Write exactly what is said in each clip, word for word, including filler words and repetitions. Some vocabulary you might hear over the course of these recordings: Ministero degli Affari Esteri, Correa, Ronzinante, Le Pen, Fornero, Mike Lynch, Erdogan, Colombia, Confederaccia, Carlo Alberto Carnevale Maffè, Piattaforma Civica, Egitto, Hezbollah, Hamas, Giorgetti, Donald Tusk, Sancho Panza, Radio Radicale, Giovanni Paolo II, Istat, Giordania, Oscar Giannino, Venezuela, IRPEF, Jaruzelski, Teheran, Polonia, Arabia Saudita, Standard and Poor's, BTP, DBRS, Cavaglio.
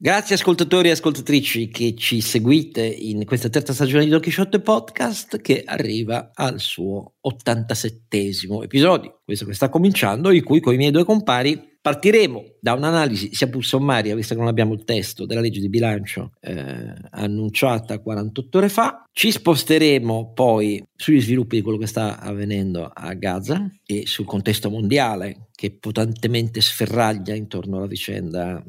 Grazie ascoltatori e ascoltatrici che ci seguite in questa terza stagione di Don Quixote Podcast, che arriva al suo ottantasettesimo episodio, questo che sta cominciando, in cui con i miei due compari partiremo da un'analisi sia pur sommaria, visto che non abbiamo il testo, della legge di bilancio eh, annunciata quarantotto ore fa. Ci sposteremo poi sugli sviluppi di quello che sta avvenendo a Gaza e sul contesto mondiale che potentemente sferraglia intorno alla vicenda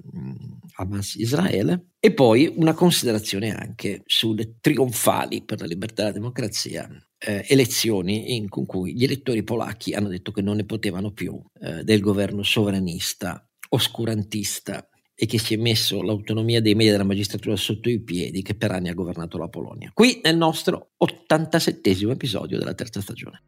Hamas-Israele, e poi una considerazione anche sulle trionfali per la libertà e la democrazia eh, elezioni in, con cui gli elettori polacchi hanno detto che non ne potevano più eh, del governo sovranista, oscurantista, e che si è messo l'autonomia dei media della magistratura sotto i piedi, che per anni ha governato la Polonia. Qui nel nostro ottantasettesimo episodio della terza stagione.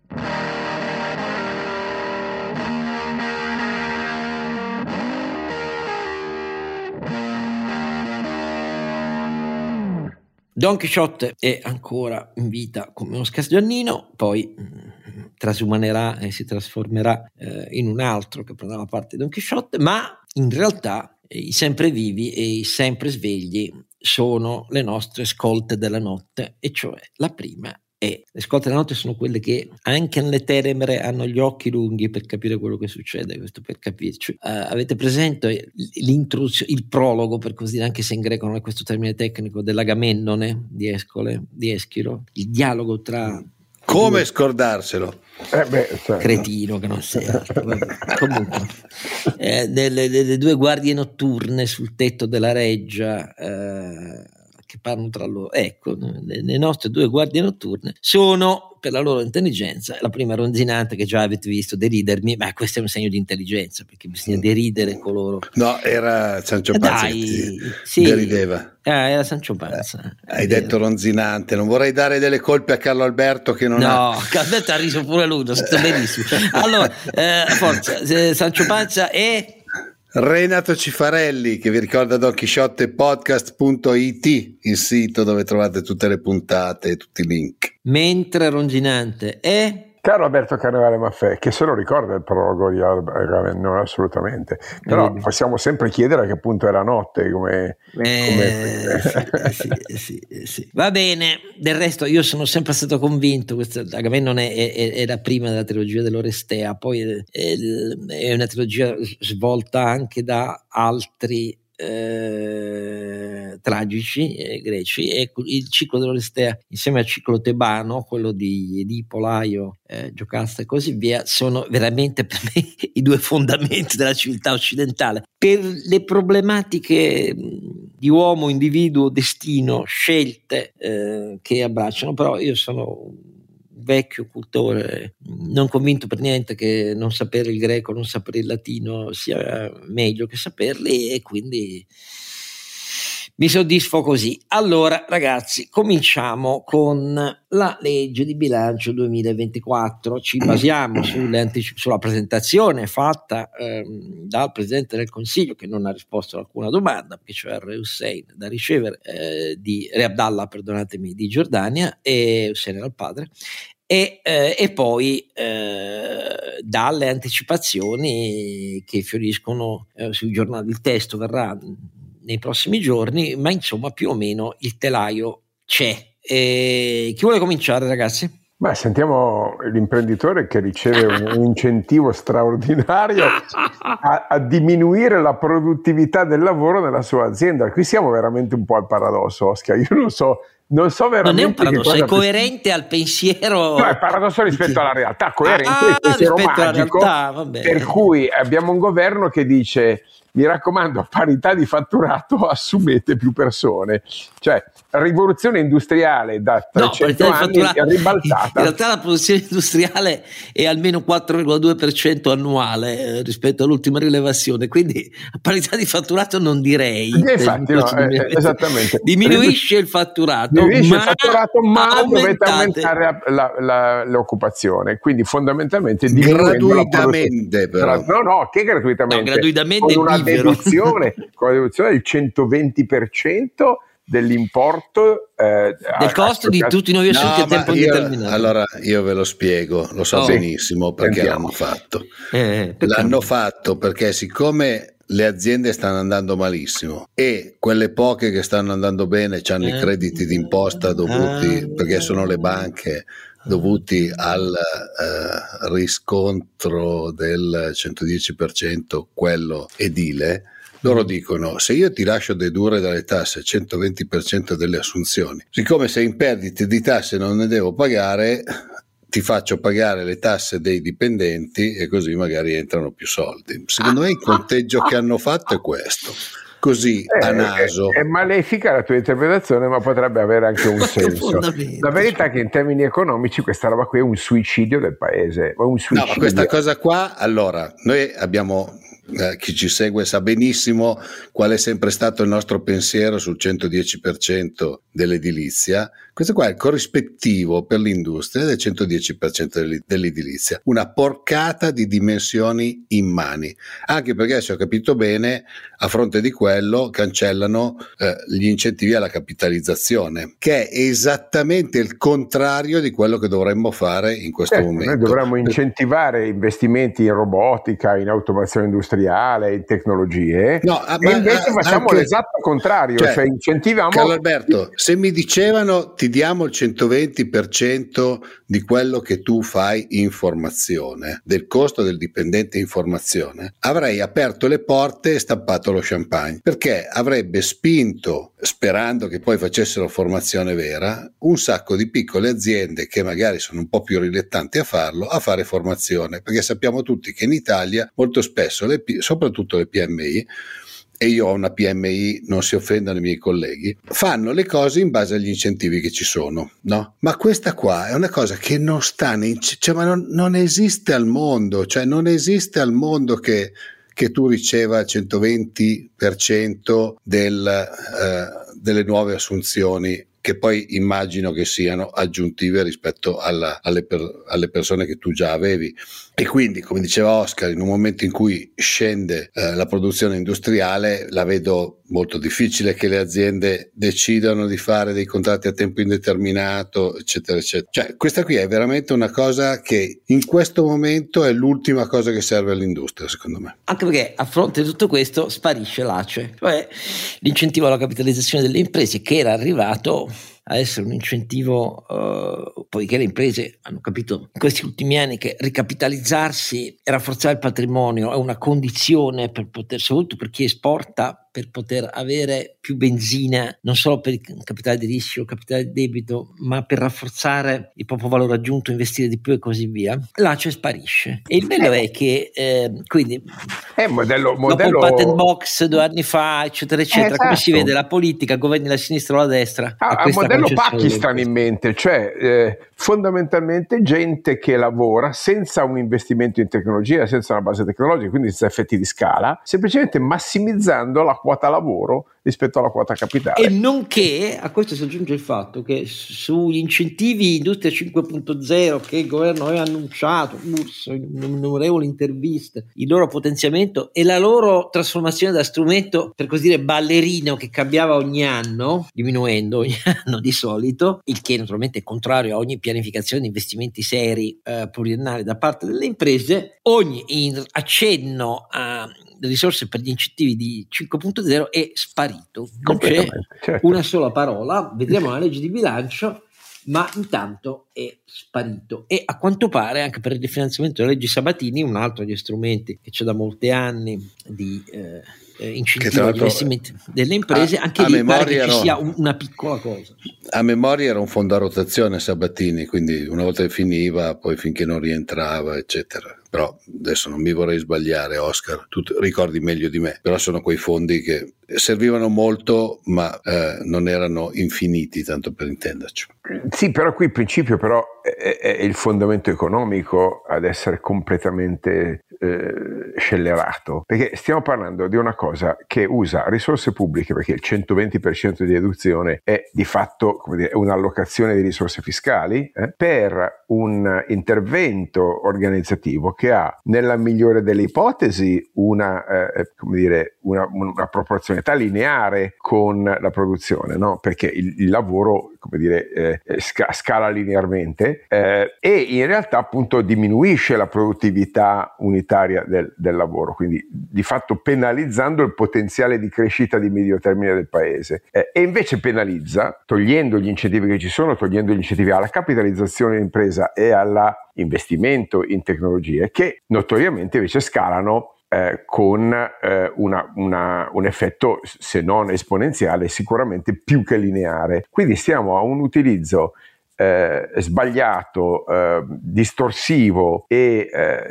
Don Quixote è ancora in vita come uno scasgiannino, poi mh, trasumanerà e si trasformerà eh, in un altro che prenderà la parte di Don Quixote, ma in realtà i sempre vivi e i sempre svegli sono le nostre scolte della notte, e cioè la prima è: le scolte della notte sono quelle che anche nelle tenebre hanno gli occhi lunghi per capire quello che succede. Questo per capirci, uh, avete presente l'introduzione, il prologo, per così dire, anche se in greco non è questo termine tecnico, dell'Agamennone di Eschilo, di Eschilo, il dialogo tra... Come scordarselo? Eh beh, cretino che non sei altro. Comunque, eh, delle, delle due guardie notturne sul tetto della reggia eh, che parlano tra loro. Ecco, le, le nostre due guardie notturne sono, per la loro intelligenza, la prima ronzinante che già avete visto deridermi, ma questo è un segno di intelligenza, perché bisogna deridere coloro. No, era Sancho Panza. Dai, che sì, derideva. Ah, era Sancho Panza. Eh, hai detto ronzinante, non vorrei dare delle colpe a Carlo Alberto che non no, ha... No, Carlo Alberto ha riso pure lui, lo sta benissimo. Allora, eh, forza, eh, Sancho Panza e... Renato Cifarelli, che vi ricorda Don Quixote Podcast punto it, il sito dove trovate tutte le puntate e tutti i link. Mentre ronzinante è... Carlo Alberto Carnevale Maffè, che se lo ricorda il prologo di Agamennone, assolutamente, però possiamo sempre chiedere a che punto è la notte, come, eh, come... Sì, sì, sì, sì. Va bene, del resto io sono sempre stato convinto, questo Agamennone è, è, è la prima della trilogia dell'Orestea, poi è, è una trilogia svolta anche da altri Eh, tragici eh, greci, e il ciclo dell'Orestea insieme al ciclo tebano, quello di Edipo, Laio, eh, Giocasta e così via, sono veramente per me i due fondamenti della civiltà occidentale. Per le problematiche di uomo, individuo, destino, scelte eh, che abbracciano, però io sono vecchio cultore, non convinto per niente che non sapere il greco, non sapere il latino sia meglio che saperli, e quindi mi soddisfo così. Allora ragazzi, cominciamo con la legge di bilancio duemilaventiquattro. Ci basiamo sulle antici- sulla presentazione fatta ehm, dal Presidente del Consiglio, che non ha risposto ad alcuna domanda, perché c'era il re Hussein da ricevere, eh, di Re Abdallah, perdonatemi, di Giordania, e Hussein era il padre. E, eh, e poi eh, dalle anticipazioni che fioriscono eh, sui giornali. Il testo verrà nei prossimi giorni, ma insomma più o meno il telaio c'è. E chi vuole cominciare, ragazzi? Beh, sentiamo l'imprenditore che riceve un incentivo straordinario a, a diminuire la produttività del lavoro nella sua azienda. Qui siamo veramente un po' al paradosso, Oscar. Io non so, non so veramente. Non è un paradosso, è coerente pens- al pensiero. No, è paradosso rispetto alla realtà, coerente ah, al pensiero rispetto magico, alla realtà, va bene. Per cui abbiamo un governo che dice: mi raccomando, a parità di fatturato assumete più persone. Cioè, rivoluzione industriale da trecento no, anni è ribaltata. In realtà la produzione industriale è almeno quattro virgola due per cento annuale eh, rispetto all'ultima rilevazione, quindi a parità di fatturato non direi. Infatti, no, eh, esattamente. Diminuisce il fatturato, Diminuisce ma, il fatturato, ma dovete aumentare la, la, l'occupazione, quindi fondamentalmente gratuitamente però. No, no, che gratuitamente? No, gratuitamente con una deduzione, con una deduzione del centoventi per cento dell'importo eh, del costo di tutti noi assunti no, a tempo indeterminato. Allora io ve lo spiego, lo so oh, benissimo perché sentiamo. l'hanno fatto. Eh, perché? L'hanno fatto perché siccome le aziende stanno andando malissimo e quelle poche che stanno andando bene hanno i crediti d'imposta dovuti, perché sono le banche, dovuti al eh, riscontro del cento dieci per cento, quello edile. Loro dicono: se io ti lascio dedurre dalle tasse il centoventi per cento delle assunzioni, siccome se in perdite di tasse non ne devo pagare, ti faccio pagare le tasse dei dipendenti e così magari entrano più soldi. Secondo me il conteggio che hanno fatto è questo. Così eh, a naso. È, è malefica la tua interpretazione, ma potrebbe avere anche un senso. La verità è che in termini economici questa roba qui è un suicidio del paese. Un suicidio. No, ma questa cosa qua, allora, noi abbiamo... Eh, chi ci segue sa benissimo qual è sempre stato il nostro pensiero sul centodieci per cento dell'edilizia. Questo qua è il corrispettivo per l'industria del centodieci per cento dell'edilizia, una porcata di dimensioni immani, anche perché, se ho capito bene, a fronte di quello cancellano eh, gli incentivi alla capitalizzazione, che è esattamente il contrario di quello che dovremmo fare in questo certo, momento. Noi dovremmo incentivare investimenti in robotica, in automazione industriale, in tecnologie, no, e ma, invece facciamo anche l'esatto contrario, cioè, cioè incentiviamo. Carlo Alberto, se mi dicevano ti diamo il centoventi per cento di quello che tu fai in formazione, del costo del dipendente in formazione, avrei aperto le porte e stappato lo champagne, perché avrebbe spinto, sperando che poi facessero formazione vera, un sacco di piccole aziende che magari sono un po' più dilettanti a farlo, a fare formazione, perché sappiamo tutti che in Italia molto spesso le soprattutto le P M I, e io ho una P M I, non si offendono i miei colleghi, fanno le cose in base agli incentivi che ci sono, no? Ma questa qua è una cosa che non sta, nei, cioè, ma non, non esiste al mondo, cioè non esiste al mondo che, che tu riceva il centoventi per cento del, eh, delle nuove assunzioni, che poi immagino che siano aggiuntive rispetto alla, alle, per, alle persone che tu già avevi. E quindi, come diceva Oscar, in un momento in cui scende eh, la produzione industriale, la vedo molto difficile che le aziende decidano di fare dei contratti a tempo indeterminato, eccetera, eccetera. Cioè, questa qui è veramente una cosa che in questo momento è l'ultima cosa che serve all'industria, secondo me. Anche perché a fronte di tutto questo sparisce l'A C E, cioè l'incentivo alla capitalizzazione delle imprese, che era arrivato a essere un incentivo, eh, poiché le imprese hanno capito in questi ultimi anni che ricapitalizzarsi e rafforzare il patrimonio è una condizione per poter, soprattutto per chi esporta, per poter avere più benzina, non solo per il capitale di rischio, capitale di debito, ma per rafforzare il proprio valore aggiunto, investire di più e così via, l'A C E sparisce. E il bello eh, è che eh, quindi eh, modello, modello... dopo il patent box due anni fa, eccetera eccetera, eh, esatto. Come si vede la politica, governi la sinistra o la destra, ah, ha un modello Pakistan in mente, cioè eh, fondamentalmente gente che lavora senza un investimento in tecnologia, senza una base tecnologica, quindi senza effetti di scala, semplicemente massimizzando la quota lavoro rispetto alla quota capitale. E nonché a questo si aggiunge il fatto che sugli incentivi Industria cinque punto zero che il governo aveva annunciato Urso, in innumerevoli interviste, il loro potenziamento e la loro trasformazione da strumento, per così dire, ballerino che cambiava ogni anno, diminuendo ogni anno di solito, il che naturalmente è contrario a ogni pianificazione di investimenti seri eh, pluriennali da parte delle imprese, ogni accenno a risorse per gli incentivi di cinque punto zero è sparito, non c'è certo. Una sola parola, vedremo la legge di bilancio, ma intanto è sparito. E a quanto pare anche per il rifinanziamento della legge Sabatini, un altro degli strumenti che c'è da molti anni di eh, incentivo agli investimenti delle imprese, a, anche a lì pare che ci sia un, una piccola cosa. A memoria era un fondo a rotazione Sabatini, quindi una volta che finiva, poi finché non rientrava, eccetera. Però adesso non mi vorrei sbagliare, Oscar, tu ricordi meglio di me, però sono quei fondi che servivano molto ma eh, non erano infiniti, tanto per intenderci. Sì, però qui il principio però è, è il fondamento economico ad essere completamente eh, scellerato, perché stiamo parlando di una cosa che usa risorse pubbliche, perché il centoventi per cento di riduzione è di fatto, come dire, un'allocazione di risorse fiscali eh, per un intervento organizzativo che ha, nella migliore delle ipotesi, una eh, come dire una, una proporzionalità lineare con la produzione, no? Perché il, il lavoro, come dire, eh, sca, scala linearmente eh, e in realtà appunto diminuisce la produttività unitaria del, del lavoro, quindi di fatto penalizzando il potenziale di crescita di medio termine del paese eh, e invece penalizza, togliendo gli incentivi che ci sono, togliendo gli incentivi alla capitalizzazione dell'impresa e all'investimento in tecnologie, che notoriamente invece scalano Eh, con eh, una, una, un effetto, se non esponenziale, sicuramente più che lineare. Quindi stiamo a un utilizzo eh, sbagliato, eh, distorsivo e, eh,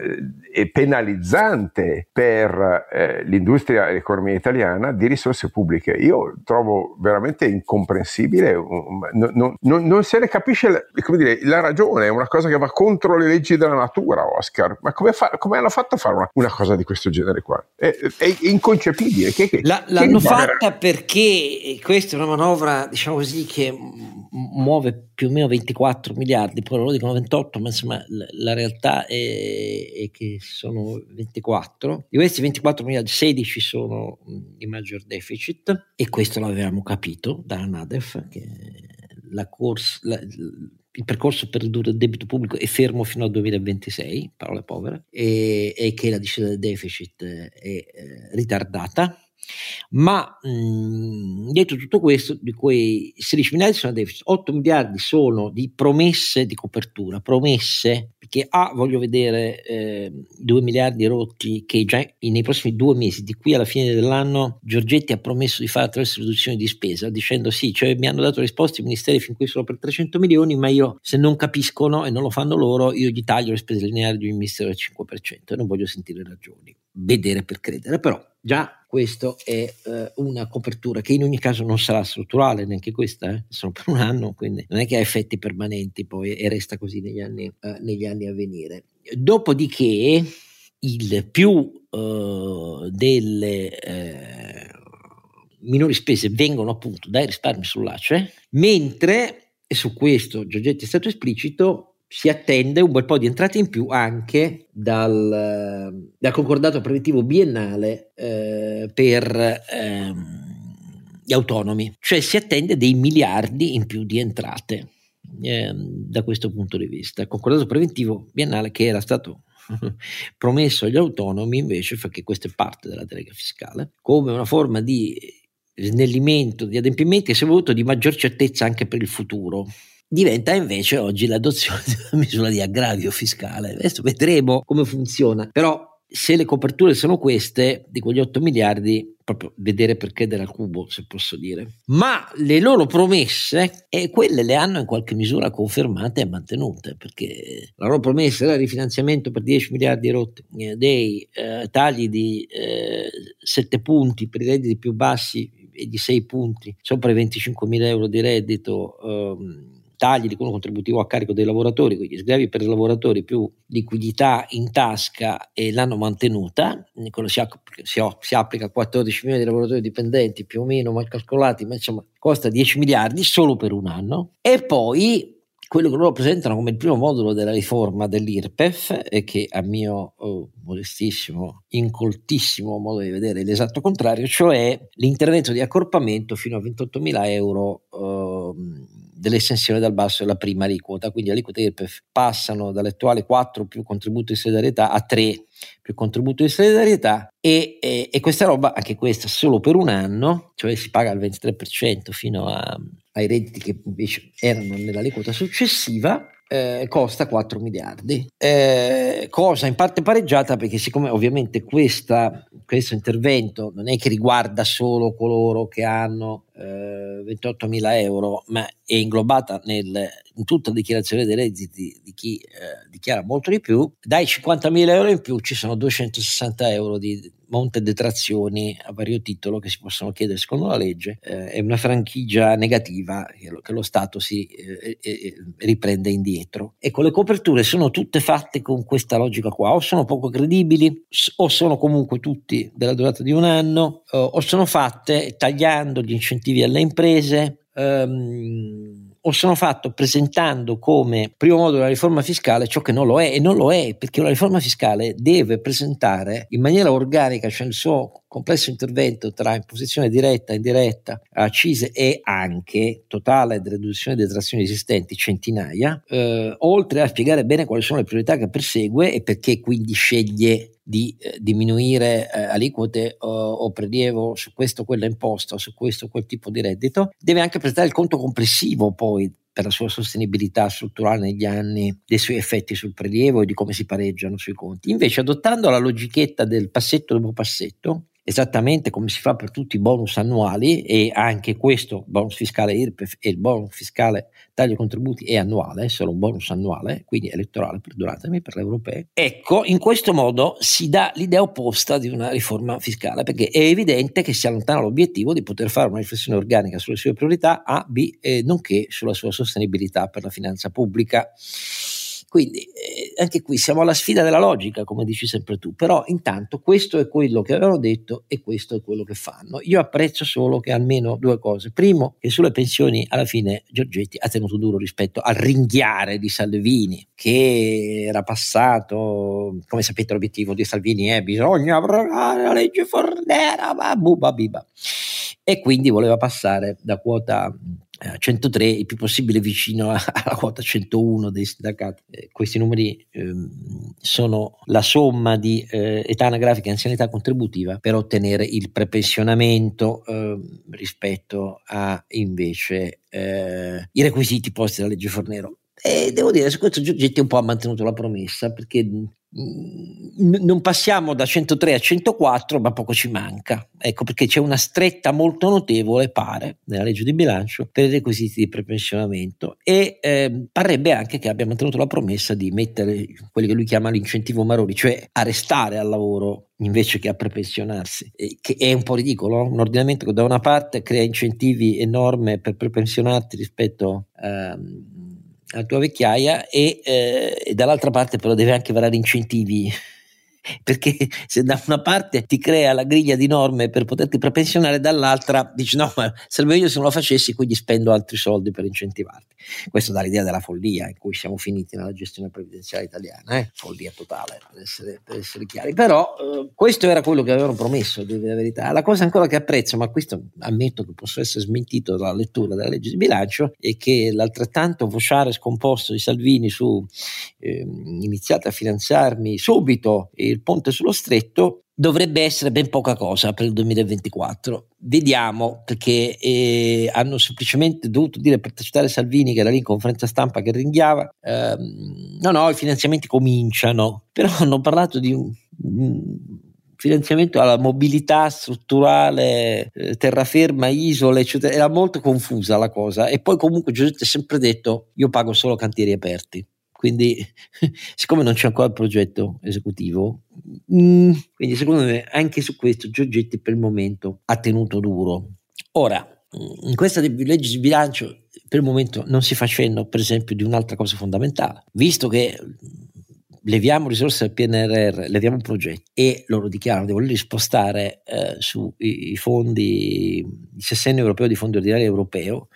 e penalizzante per eh, l'industria e l'economia italiana di risorse pubbliche. Io trovo veramente incomprensibile, non, non, non, non se ne capisce, come dire, la ragione. È una cosa che va contro le leggi della natura, Oscar. Ma come, fa, come hanno fatto a fare una, una cosa di questo genere qua? È, è inconcepibile. Che, che, la, che l'hanno fatta perché questa è una manovra, diciamo così, che muove più o meno ventiquattro miliardi, poi loro dicono ventotto, ma insomma la realtà è, è che sono ventiquattro. Di questi ventiquattro miliardi, sedici sono di maggior deficit, e questo l'avevamo capito dalla Nadef, che la corsa, la, il percorso per ridurre il debito pubblico è fermo fino al duemilaventisei, parole povere, e, e che la discesa del deficit è, è ritardata. Ma mh, detto tutto questo, di quei sedici miliardi sono deficit, otto miliardi sono di promesse di copertura, promesse perché ah, voglio vedere eh, due miliardi rotti che già nei prossimi due mesi, di qui alla fine dell'anno, Giorgetti ha promesso di fare attraverso riduzioni di spesa, dicendo sì, cioè mi hanno dato risposte i ministeri fin qui solo per trecento milioni, ma io, se non capiscono e non lo fanno loro, io gli taglio le spese lineari di un ministero al cinque per cento e non voglio sentire ragioni. Vedere per credere, però già questo è eh, una copertura che in ogni caso non sarà strutturale, neanche questa, eh? Solo per un anno, quindi non è che ha effetti permanenti poi e resta così negli anni, eh, negli anni a venire. Dopodiché il più eh, delle eh, minori spese vengono appunto dai risparmi sull'A C E, mentre, e su questo Giorgetti è stato esplicito, si attende un bel po' di entrate in più anche dal, dal concordato preventivo biennale eh, per ehm, gli autonomi, cioè si attende dei miliardi in più di entrate eh, da questo punto di vista. Il concordato preventivo biennale che era stato promesso agli autonomi invece fa che questa è parte della delega fiscale, come una forma di snellimento di adempimenti e soprattutto di maggior certezza anche per il futuro. Diventa invece oggi l'adozione di una misura di aggravio fiscale. Adesso vedremo come funziona, però se le coperture sono queste, di quegli otto miliardi, proprio vedere per credere al cubo, se posso dire. Ma le loro promesse, e quelle le hanno in qualche misura confermate e mantenute, perché la loro promessa era il rifinanziamento per dieci miliardi rotti, dei eh, tagli di eh, sette punti per i redditi più bassi e di sei punti sopra i venticinquemila euro di reddito, ehm, tagli di quello contributivo a carico dei lavoratori, quindi sgravi per i lavoratori più liquidità in tasca, e l'hanno mantenuta. Si, si, si applica a quattordici milioni di lavoratori dipendenti, più o meno mal calcolati, ma insomma costa dieci miliardi solo per un anno. E poi quello che loro presentano come il primo modulo della riforma dell'I R P E F, e che a mio oh, modestissimo, incoltissimo modo di vedere è l'esatto contrario, cioè l'intervento di accorpamento fino a ventottomila euro eh, dell'estensione dal basso della prima aliquota, quindi aliquota I R P E F passano dall'attuale quattro più contributo di solidarietà a tre più contributo di solidarietà, e, e, e questa roba, anche questa, solo per un anno, cioè si paga il ventitré per cento fino a, ai redditi che invece erano nell'aliquota successiva. Eh, costa quattro miliardi, eh, cosa in parte pareggiata, perché siccome ovviamente questa, questo intervento non è che riguarda solo coloro che hanno eh, ventottomila euro, ma è inglobata nel, in tutta la dichiarazione dei redditi di chi eh, dichiara molto di più, dai cinquantamila euro in più ci sono duecentosessanta euro di monte detrazioni a vario titolo che si possono chiedere secondo la legge, eh, è una franchigia negativa che lo, che lo Stato si eh, eh, riprende indietro. Ecco, le coperture sono tutte fatte con questa logica qua, o sono poco credibili, o sono comunque tutti della durata di un anno, eh, o sono fatte tagliando gli incentivi alle imprese, ehm, o sono fatto presentando come primo modo della riforma fiscale ciò che non lo è, e non lo è, perché una riforma fiscale deve presentare in maniera organica, cioè il suo complesso intervento tra imposizione diretta e indiretta, accise e anche totale riduzione delle detrazioni esistenti, centinaia, eh, oltre a spiegare bene quali sono le priorità che persegue e perché quindi sceglie di eh, diminuire eh, aliquote o, o prelievo su questo quella imposta, su questo quel tipo di reddito, deve anche presentare il conto complessivo poi per la sua sostenibilità strutturale negli anni, dei suoi effetti sul prelievo e di come si pareggiano sui conti. Invece, adottando la logichetta del passetto dopo passetto, esattamente come si fa per tutti i bonus annuali, e anche questo bonus fiscale I R P E F e il bonus fiscale taglio contributi è annuale, è solo un bonus annuale, quindi elettorale, perduratemi, per le europee. Ecco, in questo modo si dà l'idea opposta di una riforma fiscale, perché è evidente che si allontana l'obiettivo di poter fare una riflessione organica sulle sue priorità A, B, eh, nonché sulla sua sostenibilità per la finanza pubblica. Quindi eh, anche qui siamo alla sfida della logica, come dici sempre tu, però intanto questo è quello che avevano detto e questo è quello che fanno. Io apprezzo solo che almeno due cose: primo, che sulle pensioni alla fine Giorgetti ha tenuto duro rispetto al ringhiare di Salvini, che era passato, come sapete l'obiettivo di Salvini è bisogna abrogare la legge Fornero, babuba biba, e quindi voleva passare da quota centotré il più possibile vicino alla quota centouno dei sindacati. Eh, questi numeri ehm, sono la somma di eh, età anagrafica e anzianità contributiva per ottenere il prepensionamento eh, rispetto a invece eh, i requisiti posti dalla legge Fornero. E devo dire, su questo Giorgetti un po' ha mantenuto la promessa, perché non passiamo da centotré a centoquattro, ma poco ci manca. Ecco perché c'è una stretta molto notevole, pare, nella legge di bilancio per i requisiti di prepensionamento, e eh, parrebbe anche che abbia mantenuto la promessa di mettere quelli che lui chiama l'incentivo Maroni, cioè a restare al lavoro invece che a prepensionarsi, eh, che è un po' ridicolo, no? Un ordinamento che da una parte crea incentivi enorme per prepensionarti rispetto a ehm, la tua vecchiaia, e, eh, e dall'altra parte però deve anche varare incentivi, perché se da una parte ti crea la griglia di norme per poterti prepensionare, dall'altra dici no, ma sarebbe meglio se non lo facessi, quindi spendo altri soldi per incentivarti. Questo dà l'idea della follia in cui siamo finiti nella gestione previdenziale italiana, eh? Follia totale, per essere, per essere chiari, però eh, questo era quello che avevano promesso, devo dire la verità. La cosa ancora che apprezzo, ma questo ammetto che posso essere smentito dalla lettura della legge di bilancio, è che l'altrettanto vociare scomposto di Salvini su eh, iniziate a finanziarmi subito e il ponte sullo stretto dovrebbe essere ben poca cosa per il duemilaventiquattro. Vediamo, perché eh, hanno semplicemente dovuto dire, per citare Salvini che era lì in conferenza stampa che ringhiava, ehm, no no i finanziamenti cominciano, però hanno parlato di un finanziamento alla mobilità strutturale, eh, terraferma, isole eccetera. Era molto confusa la cosa, e poi comunque Giorgetti ha sempre detto io pago solo cantieri aperti. Quindi, siccome non c'è ancora il progetto esecutivo, mh, quindi secondo me anche su questo Giorgetti per il momento ha tenuto duro. Ora, in questa legge di bilancio per il momento non si fa cenno, per esempio, di un'altra cosa fondamentale. Visto che leviamo risorse dal P N R R, leviamo progetti, e loro dichiarano di volerli spostare eh, sui fondi, il sessennio europeo di fondi ordinari europeo,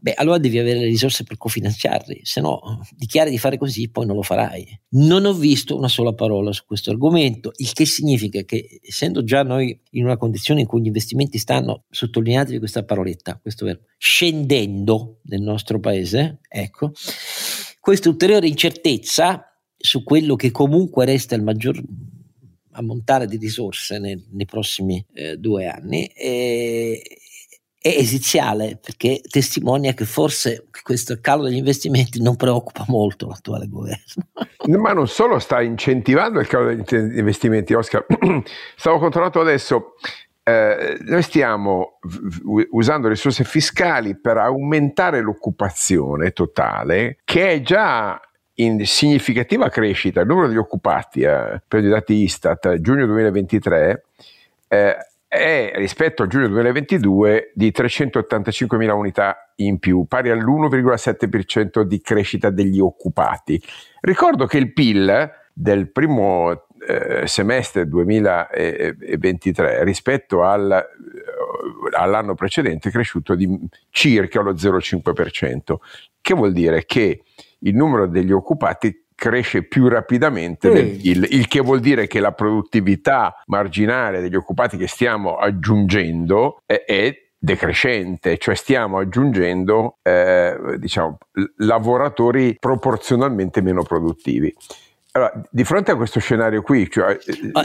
beh, allora devi avere le risorse per cofinanziarli, se no dichiari di fare così, poi non lo farai. Non ho visto una sola parola su questo argomento, il che significa che, essendo già noi in una condizione in cui gli investimenti stanno, sottolineatevi questa paroletta, questo verbo, scendendo nel nostro paese, ecco, questa ulteriore incertezza su quello che comunque resta il maggior ammontare di risorse nei, nei prossimi eh, due anni è, è esiziale, perché testimonia che forse questo calo degli investimenti non preoccupa molto l'attuale governo. Ma non solo sta incentivando il calo degli investimenti, Oscar, stavo controllando adesso, eh, noi stiamo usando risorse fiscali per aumentare l'occupazione totale, che è già in significativa crescita. Il numero degli occupati, eh, per i dati Istat, giugno duemilaventitré, eh, è rispetto al giugno duemilaventidue di trecentottantacinquemila unità in più, pari all'uno virgola sette per cento di crescita degli occupati. Ricordo che il P I L del primo eh, semestre duemilaventitré rispetto al all'anno precedente è cresciuto di circa lo zero virgola cinque per cento, che vuol dire che il numero degli occupati cresce più rapidamente del P I L, il che vuol dire che la produttività marginale degli occupati che stiamo aggiungendo è, è decrescente, cioè stiamo aggiungendo eh, diciamo, lavoratori proporzionalmente meno produttivi. Allora, di fronte a questo scenario qui, cioè,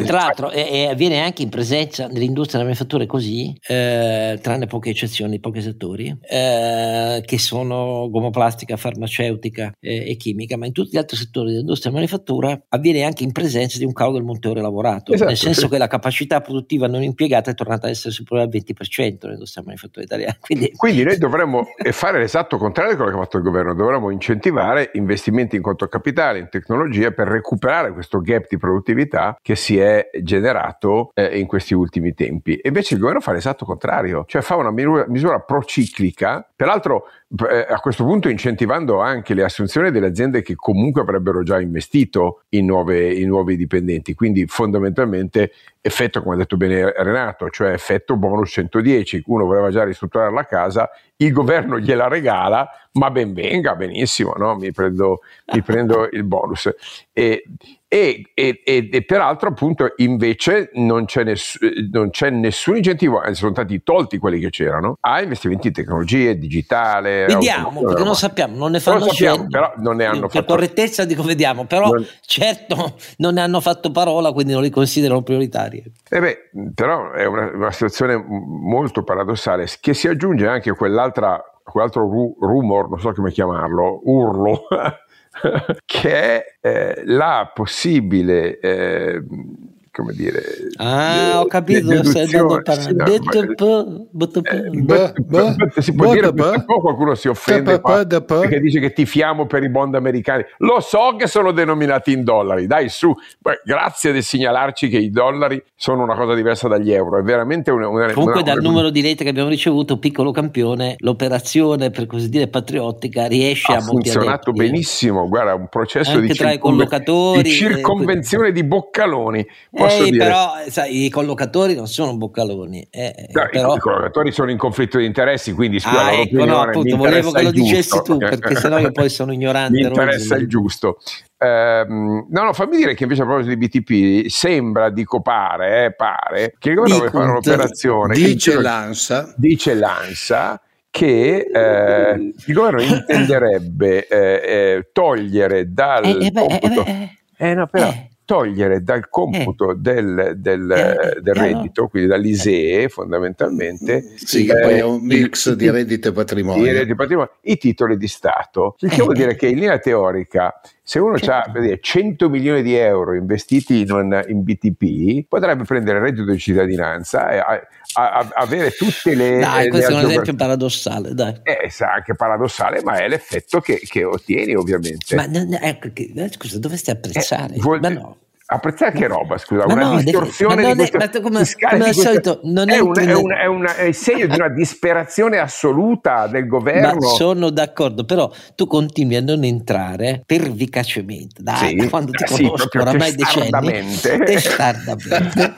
tra l'altro eh, avviene anche in presenza dell'industria della manifattura così, eh, tranne poche eccezioni, pochi settori eh, che sono gomoplastica, farmaceutica eh, e chimica, ma in tutti gli altri settori dell'industria della manifattura avviene anche in presenza di un calo del monte ore lavorato, esatto, nel senso sì. che la capacità produttiva non impiegata è tornata ad essere superiore al venti per cento nell'industria della manifattura italiana. Quindi, Quindi noi dovremmo fare l'esatto contrario di quello che ha fatto il governo, dovremmo incentivare investimenti in conto capitale, in tecnologia per recuperare questo gap di produttività che si è generato eh, in questi ultimi tempi. E invece il governo fa l'esatto contrario, cioè fa una misura, misura prociclica, peraltro eh, a questo punto incentivando anche le assunzioni delle aziende che comunque avrebbero già investito in, nuove, in nuovi dipendenti, quindi fondamentalmente effetto, come ha detto bene Renato, cioè effetto bonus centodieci, uno voleva già ristrutturare la casa, il governo gliela regala, ma ben venga, benissimo, no? mi, prendo, mi prendo il bonus. E, e, e, e, e peraltro appunto invece non c'è, ness- non c'è nessun incentivo, sono stati tolti quelli che c'erano, a investimenti in tecnologie, digitale. Vediamo, perché non ma... sappiamo, non ne fanno non sappiamo, certo. Però non ne hanno per fatto... correttezza dico vediamo, però non... certo non ne hanno fatto parola, quindi non li considerano prioritari. Eh beh, però è una, una situazione molto paradossale, che si aggiunge anche a quell'altra, quell'altro ru- rumor, non so come chiamarlo, urlo, che è eh, la possibile eh, come dire ah ho capito B T P si può dire B T P, qualcuno si offende perché dice che tifiamo per i bond americani, lo so che sono denominati in dollari, dai su, grazie di segnalarci che i dollari sono una cosa diversa dagli euro, è veramente una, una comunque una, dal una, numero di lette che abbiamo ricevuto, piccolo campione, l'operazione per così dire patriottica riesce a funzionato molti benissimo, guarda, un processo di, tra circon- i di circonvenzione eh, di boccaloni. Ehi, dire... però sai, i collocatori non sono boccaloni, eh, no, però... i collocatori sono in conflitto di interessi, quindi scusa, ah, ecco, no, appunto, volevo che lo dicessi tu, perché sennò io poi sono ignorante. Mi interessa Rosi, il giusto. Um, no, no, fammi dire che invece a proposito di B T P sembra, dico pare, eh, pare che il governo deve fare un'operazione. Dice l'ANSA. Dice l'ANSA. Che eh, il governo intenderebbe eh, eh, togliere dal eh, eh, beh, computo... Eh, beh, eh, no, però... Eh. togliere dal computo eh. del, del, eh, del reddito, eh. quindi dall'I S E E fondamentalmente, sì, eh, che poi è un mix di reddito e patrimonio, di reddito e patrimonio, i titoli di Stato, il che eh. vuol dire che in linea teorica se uno certo. ha dire, cento milioni di euro investiti in, un, in B T P, potrebbe prendere il reddito di cittadinanza e a, a, a avere tutte le... Dai, le, questo le è un esempio paradossale, dai. Eh, sa che paradossale, ma è l'effetto che, che ottieni ovviamente. Ma no, no, ecco, che, scusa, dovresti apprezzare, eh, vuol, ma no. Apprezzare che roba, scusa, ma una no, distorsione ma non di questo, è, ma come, come al solito non è, è, un, è, un, è, una, è il segno di una dispersione assoluta del governo. Ma sono d'accordo, però tu continui a non entrare pervicacemente da, sì, da quando ti sì, conosco oramai decenni testardamente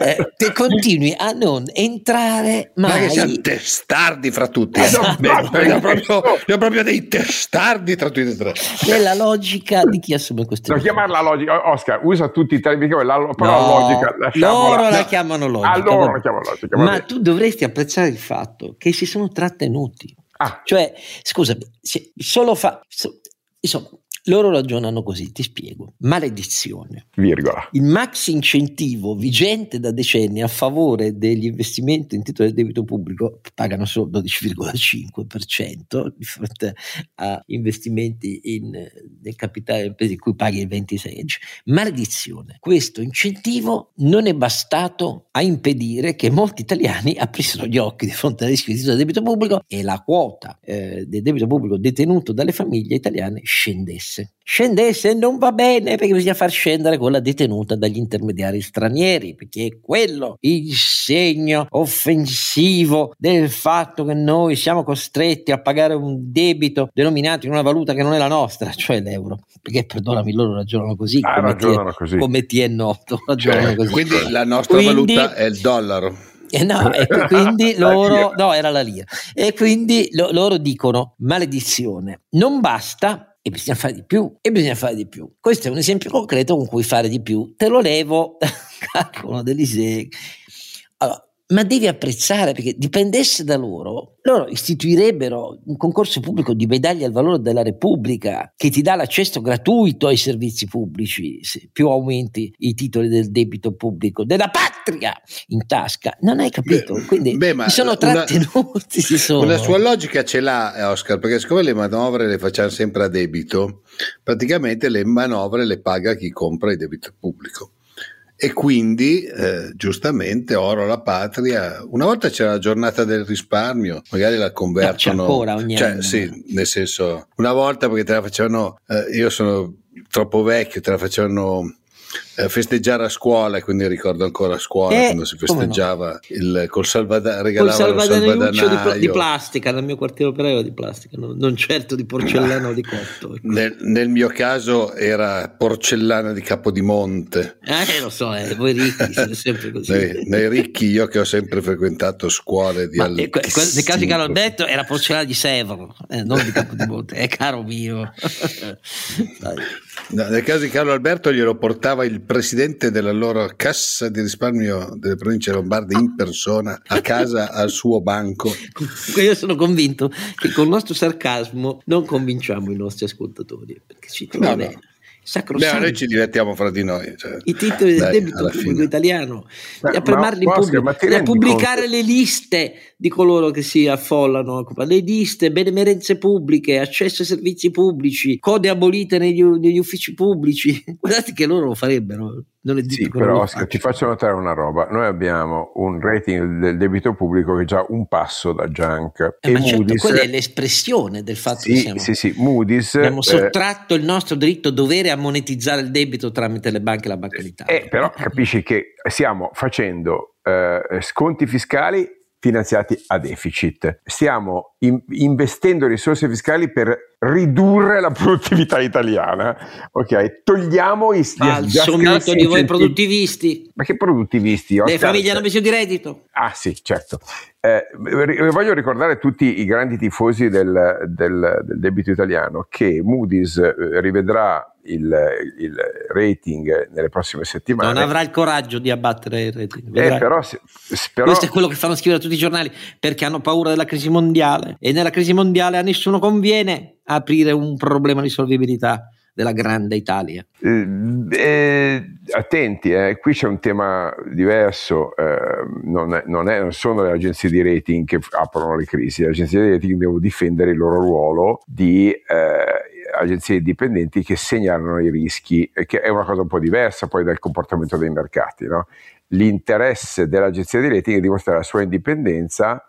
eh, te continui a non entrare mai. Ma che siamo testardi fra tutti, abbiamo eh, no, no, proprio, proprio dei testardi tra tutti e tre. Quella logica di chi assume queste cose, chiamarla logica, Oscar usa tutti i termini, la parola no, logica loro la, la chiamano logica, allora la chiamano logica, ma tu dovresti apprezzare il fatto che si sono trattenuti, ah. cioè scusami se solo fa so, insomma loro ragionano così, ti spiego, maledizione, virgola, il max incentivo vigente da decenni a favore degli investimenti in titoli del debito pubblico pagano solo dodici virgola cinque per cento di fronte a investimenti in, nel capitale del paese in cui paghi il ventisei per cento, maledizione, questo incentivo non è bastato a impedire che molti italiani aprissero gli occhi di fronte al rischio di titoli del debito pubblico e la quota eh, del debito pubblico detenuto dalle famiglie italiane scendesse. Scendesse non va bene, perché bisogna far scendere quella detenuta dagli intermediari stranieri, perché è quello il segno offensivo del fatto che noi siamo costretti a pagare un debito denominato in una valuta che non è la nostra, cioè l'euro, perché perdonami loro ragionano così, ah, come, ragionano ti è, così. come ti è noto ragionano cioè, così. Quindi la nostra Quindi, valuta è il dollaro. E no, e quindi loro, no, era la lira. E quindi lo, loro dicono: maledizione, non basta. E bisogna fare di più, e bisogna fare di più. Questo è un esempio concreto con cui fare di più. Te lo levo, Carlo Delisei. Allora, ma devi apprezzare, perché dipendesse da loro, loro istituirebbero un concorso pubblico di medaglie al valore della Repubblica che ti dà l'accesso gratuito ai servizi pubblici, se più aumenti i titoli del debito pubblico della patria in tasca. Non hai capito? Beh, quindi beh, ma si sono trattenuti. Una, si sono. Una sua logica ce l'ha, Oscar, perché siccome le manovre le facciamo sempre a debito, praticamente le manovre le paga chi compra il debito pubblico. E quindi, eh, giustamente, oro alla patria. Una volta c'era la giornata del risparmio, magari la convertono. No, c'è ancora ogni cioè, anno. Sì, nel senso, una volta perché te la facevano, eh, io sono troppo vecchio, te la facevano eh, festeggiare a scuola, e quindi ricordo ancora a scuola eh, quando si festeggiava no. il, col salvadanaio, regalavano col salvadanaio di, pl- di plastica, nel mio quartiere operaio di plastica, no? Non certo di porcellana o di cotto. Ecco. Nel, nel mio caso era porcellana di Capodimonte. Eh, lo so, eh, voi ricchi siete sempre così. Nei, nei ricchi io che ho sempre frequentato scuole di altissimo. Nel caso di Carlo Alberto era porcellana di Sevro, eh, non di Capodimonte, è eh, caro mio. Dai. No, nel caso di Carlo Alberto glielo portava il presidente dell'allora Cassa di Risparmio delle province lombarde in persona a casa al suo banco. Io sono convinto che con il nostro sarcasmo non convinciamo i nostri ascoltatori, perché ci troviamo no, no. sacrosanto. Beh, noi ci divertiamo fra di noi, cioè. I titoli del Dai, debito pubblico italiano, ma, a premarli in pubblico, a pubblicare conto? Le liste di coloro che si affollano, le liste, benemerenze pubbliche, accesso ai servizi pubblici, code abolite negli, negli uffici pubblici. Guardate che loro lo farebbero. Non è sì, però Oscar, ti faccio notare una roba: noi abbiamo un rating del debito pubblico che è già un passo da junk, eh, e ma Moody's, certo, quella è l'espressione del fatto sì, che siamo, sì, sì, Moody's, abbiamo sottratto eh, il nostro diritto dovere a monetizzare il debito tramite le banche e la Banca d'Italia, eh, però capisci che stiamo facendo eh, sconti fiscali finanziati a deficit, stiamo in- investendo risorse fiscali per ridurre la produttività italiana, ok? Togliamo i falso mito di voi produttivisti. Ma che produttivisti? Le famiglie hanno bisogno di reddito. Ah sì, certo. Eh, voglio ricordare tutti i grandi tifosi del, del, del debito italiano che Moody's rivedrà il, il rating nelle prossime settimane. Non avrà il coraggio di abbattere il rating. Eh, però, se, però... Questo è quello che fanno scrivere tutti i giornali, perché hanno paura della crisi mondiale, e nella crisi mondiale a nessuno conviene aprire un problema di solvibilità della grande Italia. Eh, eh, attenti, eh, qui c'è un tema diverso, eh, non, è, non, è, non sono le agenzie di rating che aprono le crisi, le agenzie di rating devono difendere il loro ruolo di eh, agenzie indipendenti che segnalano i rischi, che è una cosa un po' diversa poi dal comportamento dei mercati, no? L'interesse dell'agenzia di rating è dimostrare la sua indipendenza,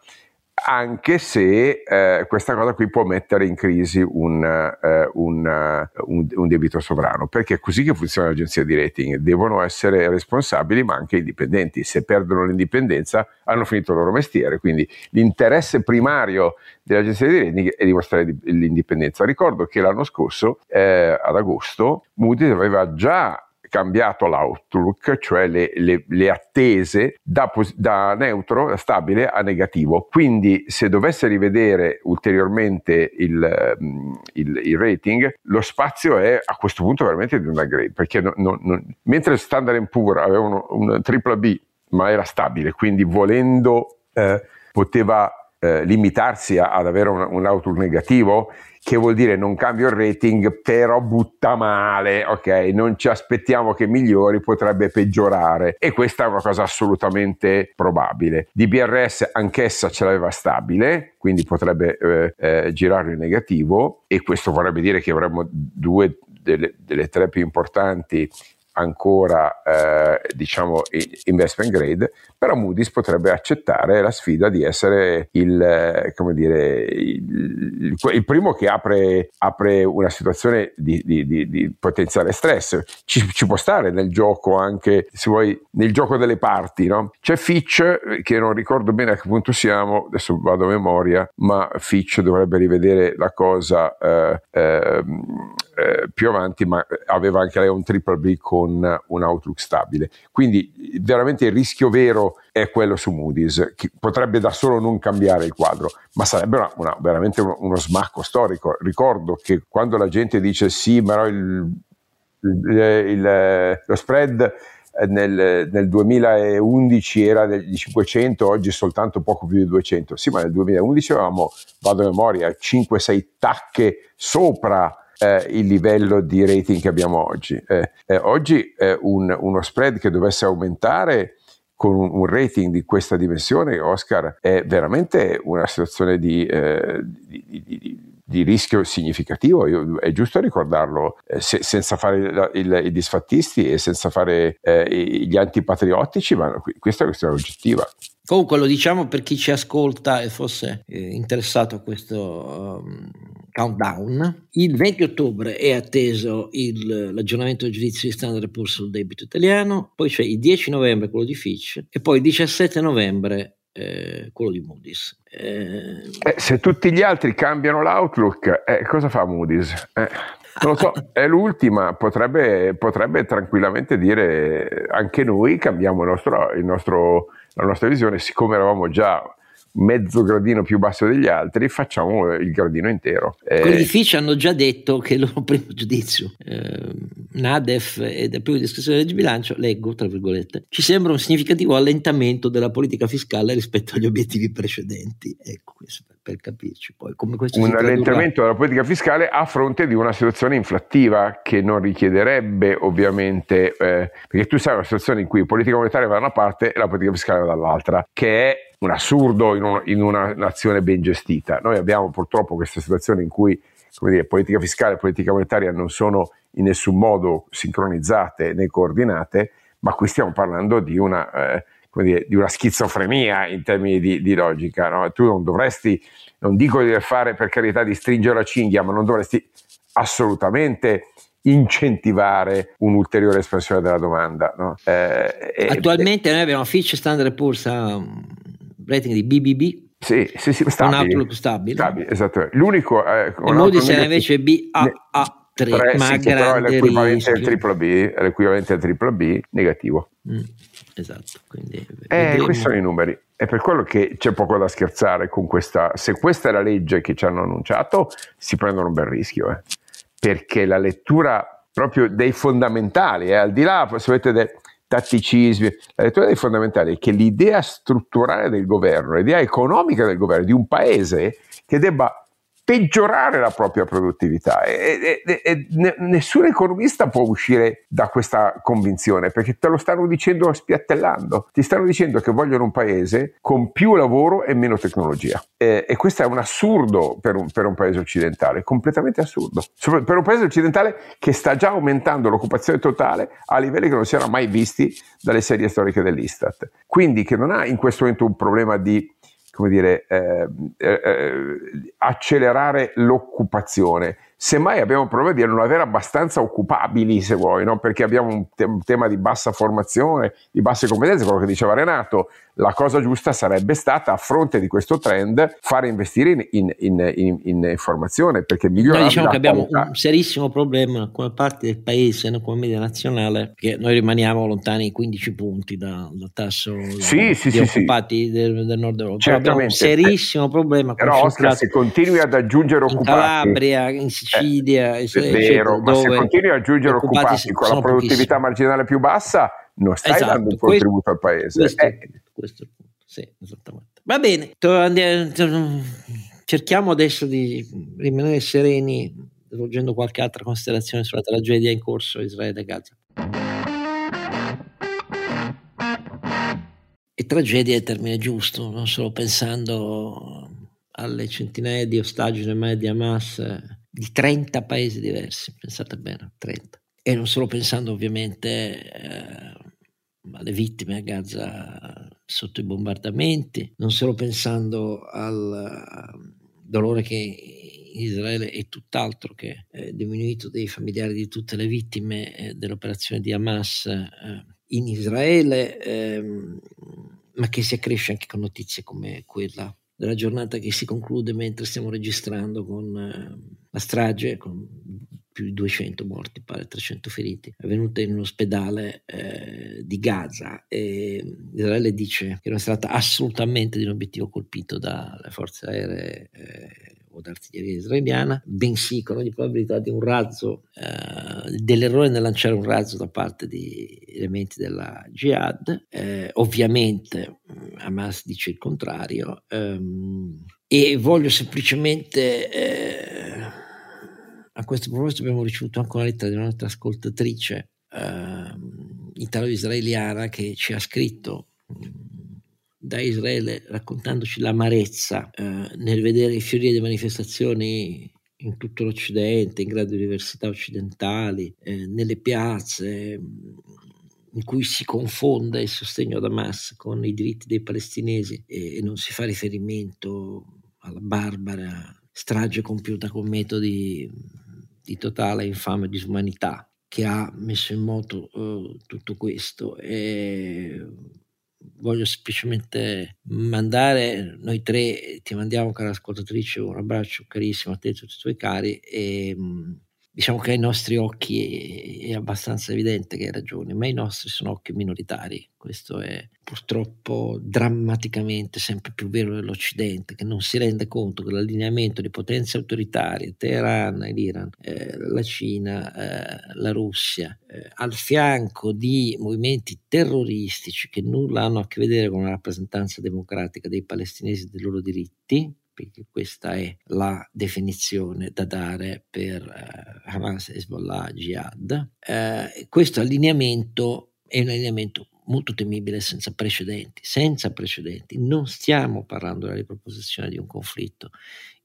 anche se eh, questa cosa qui può mettere in crisi un, uh, un, uh, un, un debito sovrano, perché è così che funziona l'agenzia di rating: devono essere responsabili ma anche indipendenti. Se perdono l'indipendenza hanno finito il loro mestiere, quindi l'interesse primario dell'agenzia di rating è dimostrare di, l'indipendenza. Ricordo che l'anno scorso, eh, ad agosto, Moody's aveva già cambiato l'outlook, cioè le, le, le attese da, da neutro, da stabile a negativo. Quindi se dovesse rivedere ulteriormente il, il, il rating, lo spazio è a questo punto veramente di un upgrade, perché non, non, non, mentre Standard and Poor's aveva un tripla B ma era stabile, quindi volendo eh, poteva eh, limitarsi a, ad avere un, un outlook negativo, che vuol dire non cambio il rating però butta male, ok, non ci aspettiamo che migliori, potrebbe peggiorare, e questa è una cosa assolutamente probabile. D B R S anch'essa ce l'aveva stabile, quindi potrebbe eh, eh, girare in negativo, e questo vorrebbe dire che avremmo due delle, delle tre più importanti ancora eh, diciamo investment grade, però Moody's potrebbe accettare la sfida di essere il, come dire, il, il primo che apre, apre una situazione di, di, di, di potenziale stress. Ci, ci può stare nel gioco, anche se vuoi, nel gioco delle parti, no? C'è Fitch, che non ricordo bene a che punto siamo, adesso vado a memoria, ma Fitch dovrebbe rivedere la cosa eh, eh, eh, più avanti, ma aveva anche lei un triple B con un outlook stabile. Quindi veramente il rischio vero è quello su Moody's, che potrebbe da solo non cambiare il quadro, ma sarebbe una, una, veramente uno, uno smacco storico. Ricordo che quando la gente dice sì, ma no, il, il, il, lo spread nel, nel duemilaundici era di cinquecento, oggi è soltanto poco più di duecento. Sì, ma nel duemilaundici avevamo, vado a memoria, cinque sei tacche sopra eh, il livello di rating che abbiamo oggi. Eh, eh, oggi eh, un, uno spread che dovesse aumentare con un, un rating di questa dimensione, Oscar, è veramente una situazione di... Eh, di, di, di di rischio significativo. Io, è giusto ricordarlo, eh, se, senza fare il, il, i disfattisti e senza fare eh, gli antipatriottici, ma no, questa è una questione oggettiva. Comunque lo diciamo per chi ci ascolta e fosse eh, interessato a questo um, countdown. Il venti ottobre è atteso il, l'aggiornamento del giudizio di Standard and Poor's sul debito italiano, poi c'è il dieci novembre quello di Fitch e poi il diciassette novembre Eh, quello di Moody's. Eh... Eh, se tutti gli altri cambiano l'outlook, eh, cosa fa Moody's? Eh, non lo so, è l'ultima, potrebbe, potrebbe tranquillamente dire anche noi cambiamo il nostro, il nostro, la nostra visione, siccome eravamo già mezzo gradino più basso degli altri, facciamo il gradino intero. Eh, Quelli di Fitch hanno già detto che il loro primo giudizio, eh, Nadef e del primo discussione di legge bilancio, leggo tra virgolette, ci sembra un significativo allentamento della politica fiscale rispetto agli obiettivi precedenti. Ecco, questo per, per capirci poi come questo. Un allentamento della politica fiscale a fronte di una situazione inflattiva che non richiederebbe ovviamente, eh, perché tu sai una situazione in cui la politica monetaria va da una parte e la politica fiscale va dall'altra, che è un assurdo in, un, in una nazione ben gestita. Noi abbiamo purtroppo questa situazione in cui, come dire, politica fiscale e politica monetaria non sono in nessun modo sincronizzate né coordinate, ma qui stiamo parlando di una, eh, come dire, di una schizofrenia in termini di, di logica, no? Tu non dovresti, non dico di fare per carità di stringere la cinghia, ma non dovresti assolutamente incentivare un'ulteriore espansione della domanda, no? Eh, e, attualmente e, noi abbiamo Fitch, Standard and Poor's, rating di B B B, sì, sì, sì, stabile, un outlook stabile, stabile, esatto. L'unico eh, e Moody's era invece B A A tre, ma sì, però è l'equivalente al triplo B, è l'equivalente al triplo B negativo. Mm, esatto, quindi eh, questi sono i numeri. È per quello che c'è poco da scherzare con questa. Se questa è la legge che ci hanno annunciato, si prendono un bel rischio, eh. Perché la lettura proprio dei fondamentali, eh, al di là se avete de- tatticismi, la lettura dei fondamentali è che l'idea strutturale del governo, l'idea economica del governo, di un paese che debba peggiorare la propria produttività, e, e, e ne, nessun economista può uscire da questa convinzione, perché te lo stanno dicendo spiattellando, ti stanno dicendo che vogliono un paese con più lavoro e meno tecnologia, e, e questo è un assurdo per un, per un paese occidentale, completamente assurdo, per un paese occidentale che sta già aumentando l'occupazione totale a livelli che non si erano mai visti dalle serie storiche dell'Istat, quindi che non ha in questo momento un problema di, come dire, eh, eh, accelerare l'occupazione. Semmai abbiamo un problema di non avere abbastanza occupabili, se vuoi, no? Perché abbiamo un, te- un tema di bassa formazione, di basse competenze, quello che diceva Renato. La cosa giusta sarebbe stata, a fronte di questo trend, fare investire in, in, in, in, in formazione, perché migliorare. Noi diciamo che abbiamo qualità. Un serissimo problema come parte del paese, no? Come media nazionale, che noi rimaniamo lontani quindici punti dal da tasso sì, da, sì, di sì, occupati sì. Del, del nord Europa. Certamente. Abbiamo un serissimo eh, problema. Però Oscar, se continui ad aggiungere occupati in Calabria, in Sicilia, Cidia, è vero, ma se continui ad aggiungere occupati con la produttività marginale più bassa, non stai esatto, dando un contributo questo, al paese. Questo, eh. questo, sì, esattamente. Va bene, cerchiamo adesso di rimanere sereni, svolgendo qualche altra considerazione sulla tragedia in corso Israele e Gaza. E tragedia è il termine giusto, non solo pensando alle centinaia di ostaggi ormai di Hamas di trenta paesi diversi, pensate bene, trenta. E non solo pensando ovviamente eh, alle vittime a Gaza sotto i bombardamenti, non solo pensando al dolore che in Israele è tutt'altro che eh, diminuito dei familiari di tutte le vittime eh, dell'operazione di Hamas eh, in Israele, eh, ma che si accresce anche con notizie come quella della giornata che si conclude mentre stiamo registrando con eh, la strage, con più di duecento morti, pare trecento feriti, è avvenuta in un ospedale eh, di Gaza, e Israele dice che non si tratta assolutamente di un obiettivo colpito dalle forze aeree eh, o d'artiglieria israeliana, bensì con ogni probabilità di un razzo, eh, dell'errore nel lanciare un razzo da parte di elementi della Jihad. Eh, ovviamente Hamas dice il contrario, ehm, e voglio semplicemente eh, a questo proposito abbiamo ricevuto anche una lettera di un'altra ascoltatrice eh, italo-israeliana che ci ha scritto da Israele raccontandoci l'amarezza eh, nel vedere il fiorire di manifestazioni in tutto l'Occidente, in grandi università occidentali, eh, nelle piazze, in cui si confonde il sostegno ad Hamas con i diritti dei palestinesi e, e non si fa riferimento alla barbara strage compiuta con metodi di totale infame disumanità che ha messo in moto eh, tutto questo. E voglio semplicemente mandare, noi tre ti mandiamo, cara ascoltatrice, un abbraccio carissimo a te e a tutti i tuoi cari, e diciamo che ai nostri occhi è abbastanza evidente che hai ragione, ma i nostri sono occhi minoritari. Questo è purtroppo drammaticamente sempre più vero dell'Occidente, che non si rende conto che l'allineamento di potenze autoritarie, Teheran, l'Iran, eh, la Cina, eh, la Russia, eh, al fianco di movimenti terroristici che nulla hanno a che vedere con la rappresentanza democratica dei palestinesi e dei loro diritti, perché questa è la definizione da dare per eh, Hamas, Hezbollah, Jihad. Eh, questo allineamento è un allineamento molto temibile, senza precedenti, senza precedenti. Non stiamo parlando della riproposizione di un conflitto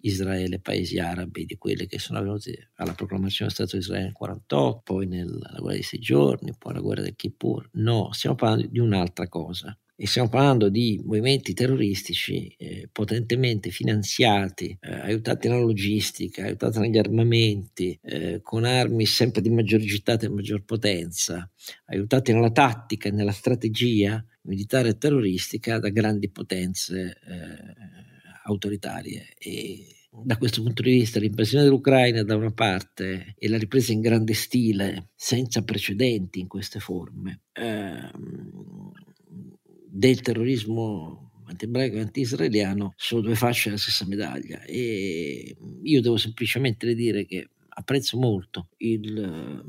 Israele, paesi arabi, di quelli che sono avvenuti alla proclamazione dello Stato di Israele nel quarantotto, poi nella guerra dei sei giorni, poi la guerra del Kippur. No, stiamo parlando di un'altra cosa. E stiamo parlando di movimenti terroristici eh, potentemente finanziati, eh, aiutati nella logistica, aiutati negli armamenti, eh, con armi sempre di maggior gittata e maggior potenza, aiutati nella tattica e nella strategia militare e terroristica da grandi potenze eh, autoritarie. E da questo punto di vista l'invasione dell'Ucraina da una parte e la ripresa in grande stile, senza precedenti in queste forme, ehm, del terrorismo anti-ebraico e anti-israeliano sono due facce della stessa medaglia, e io devo semplicemente dire che apprezzo molto il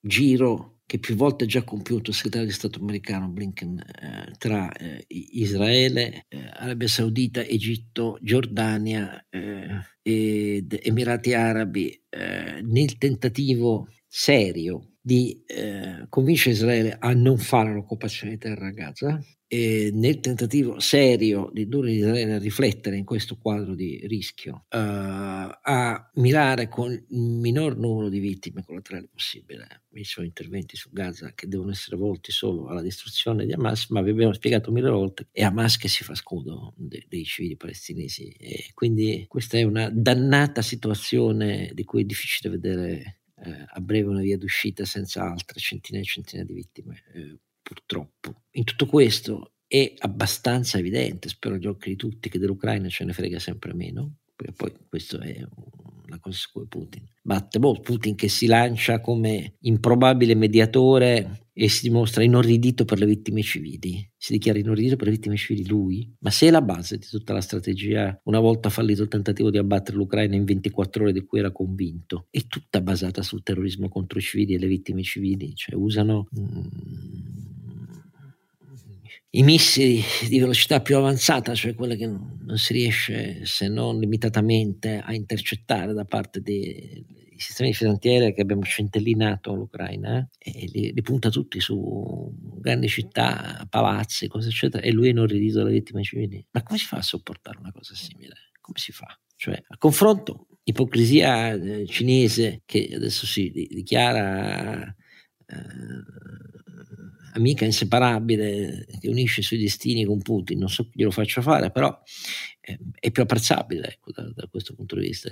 giro che più volte è già compiuto il segretario di Stato americano Blinken eh, tra eh, Israele, eh, Arabia Saudita, Egitto, Giordania eh, ed Emirati Arabi, eh, nel tentativo serio di eh, convincere Israele a non fare l'occupazione di terra a Gaza, e nel tentativo serio di indurre Israele a riflettere in questo quadro di rischio, uh, a mirare con il minor numero di vittime collaterali possibile. I suoi interventi su Gaza che devono essere volti solo alla distruzione di Hamas, ma vi abbiamo spiegato mille volte, è Hamas che si fa scudo de- dei civili palestinesi, e quindi questa è una dannata situazione di cui è difficile vedere Eh, a breve una via d'uscita, senza altre centinaia e centinaia di vittime, eh, purtroppo. In tutto questo è abbastanza evidente, spero agli occhi di tutti, che dell'Ucraina ce ne frega sempre meno, perché poi questo è una cosa su cui Putin batte boh, Putin che si lancia come improbabile mediatore e si dimostra inorridito per le vittime civili, si dichiara inorridito per le vittime civili lui, ma se è la base di tutta la strategia, una volta fallito il tentativo di abbattere l'Ucraina in ventiquattro ore di cui era convinto, è tutta basata sul terrorismo contro i civili e le vittime civili, cioè usano mm, i missili di velocità più avanzata, cioè quelle che non si riesce se non limitatamente a intercettare da parte dei sistemi di frontiere che abbiamo centellinato l'Ucraina, eh? e li, li punta tutti su grandi città, palazzi, cose eccetera, e lui è inorridito dalle vittime civili. Ma come si fa a sopportare una cosa simile? Come si fa? Cioè, a confronto, ipocrisia eh, cinese che adesso si di, dichiara eh, amica inseparabile che unisce i suoi destini con Putin, non so che glielo faccia fare, però eh, è più apprezzabile da, da questo punto di vista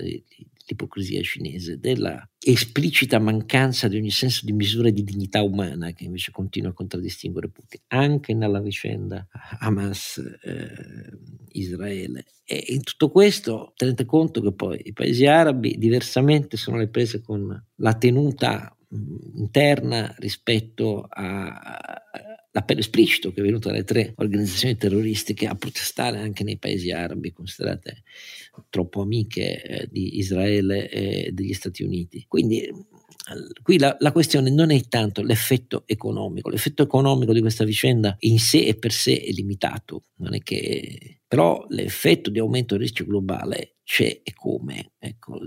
dell'ipocrisia cinese, della esplicita mancanza di ogni senso di misura e di dignità umana che invece continua a contraddistinguere Putin, anche nella vicenda Hamas-Israele. Eh, e in tutto questo tenete conto che poi i paesi arabi diversamente sono alle prese con la tenuta interna rispetto all'appello esplicito che è venuto dalle tre organizzazioni terroristiche a protestare anche nei paesi arabi considerate troppo amiche eh, di Israele e degli Stati Uniti. Quindi qui la, la questione non è tanto l'effetto economico, l'effetto economico di questa vicenda in sé e per sé è limitato, non è che, però l'effetto di aumento del rischio globale c'è e come, ecco,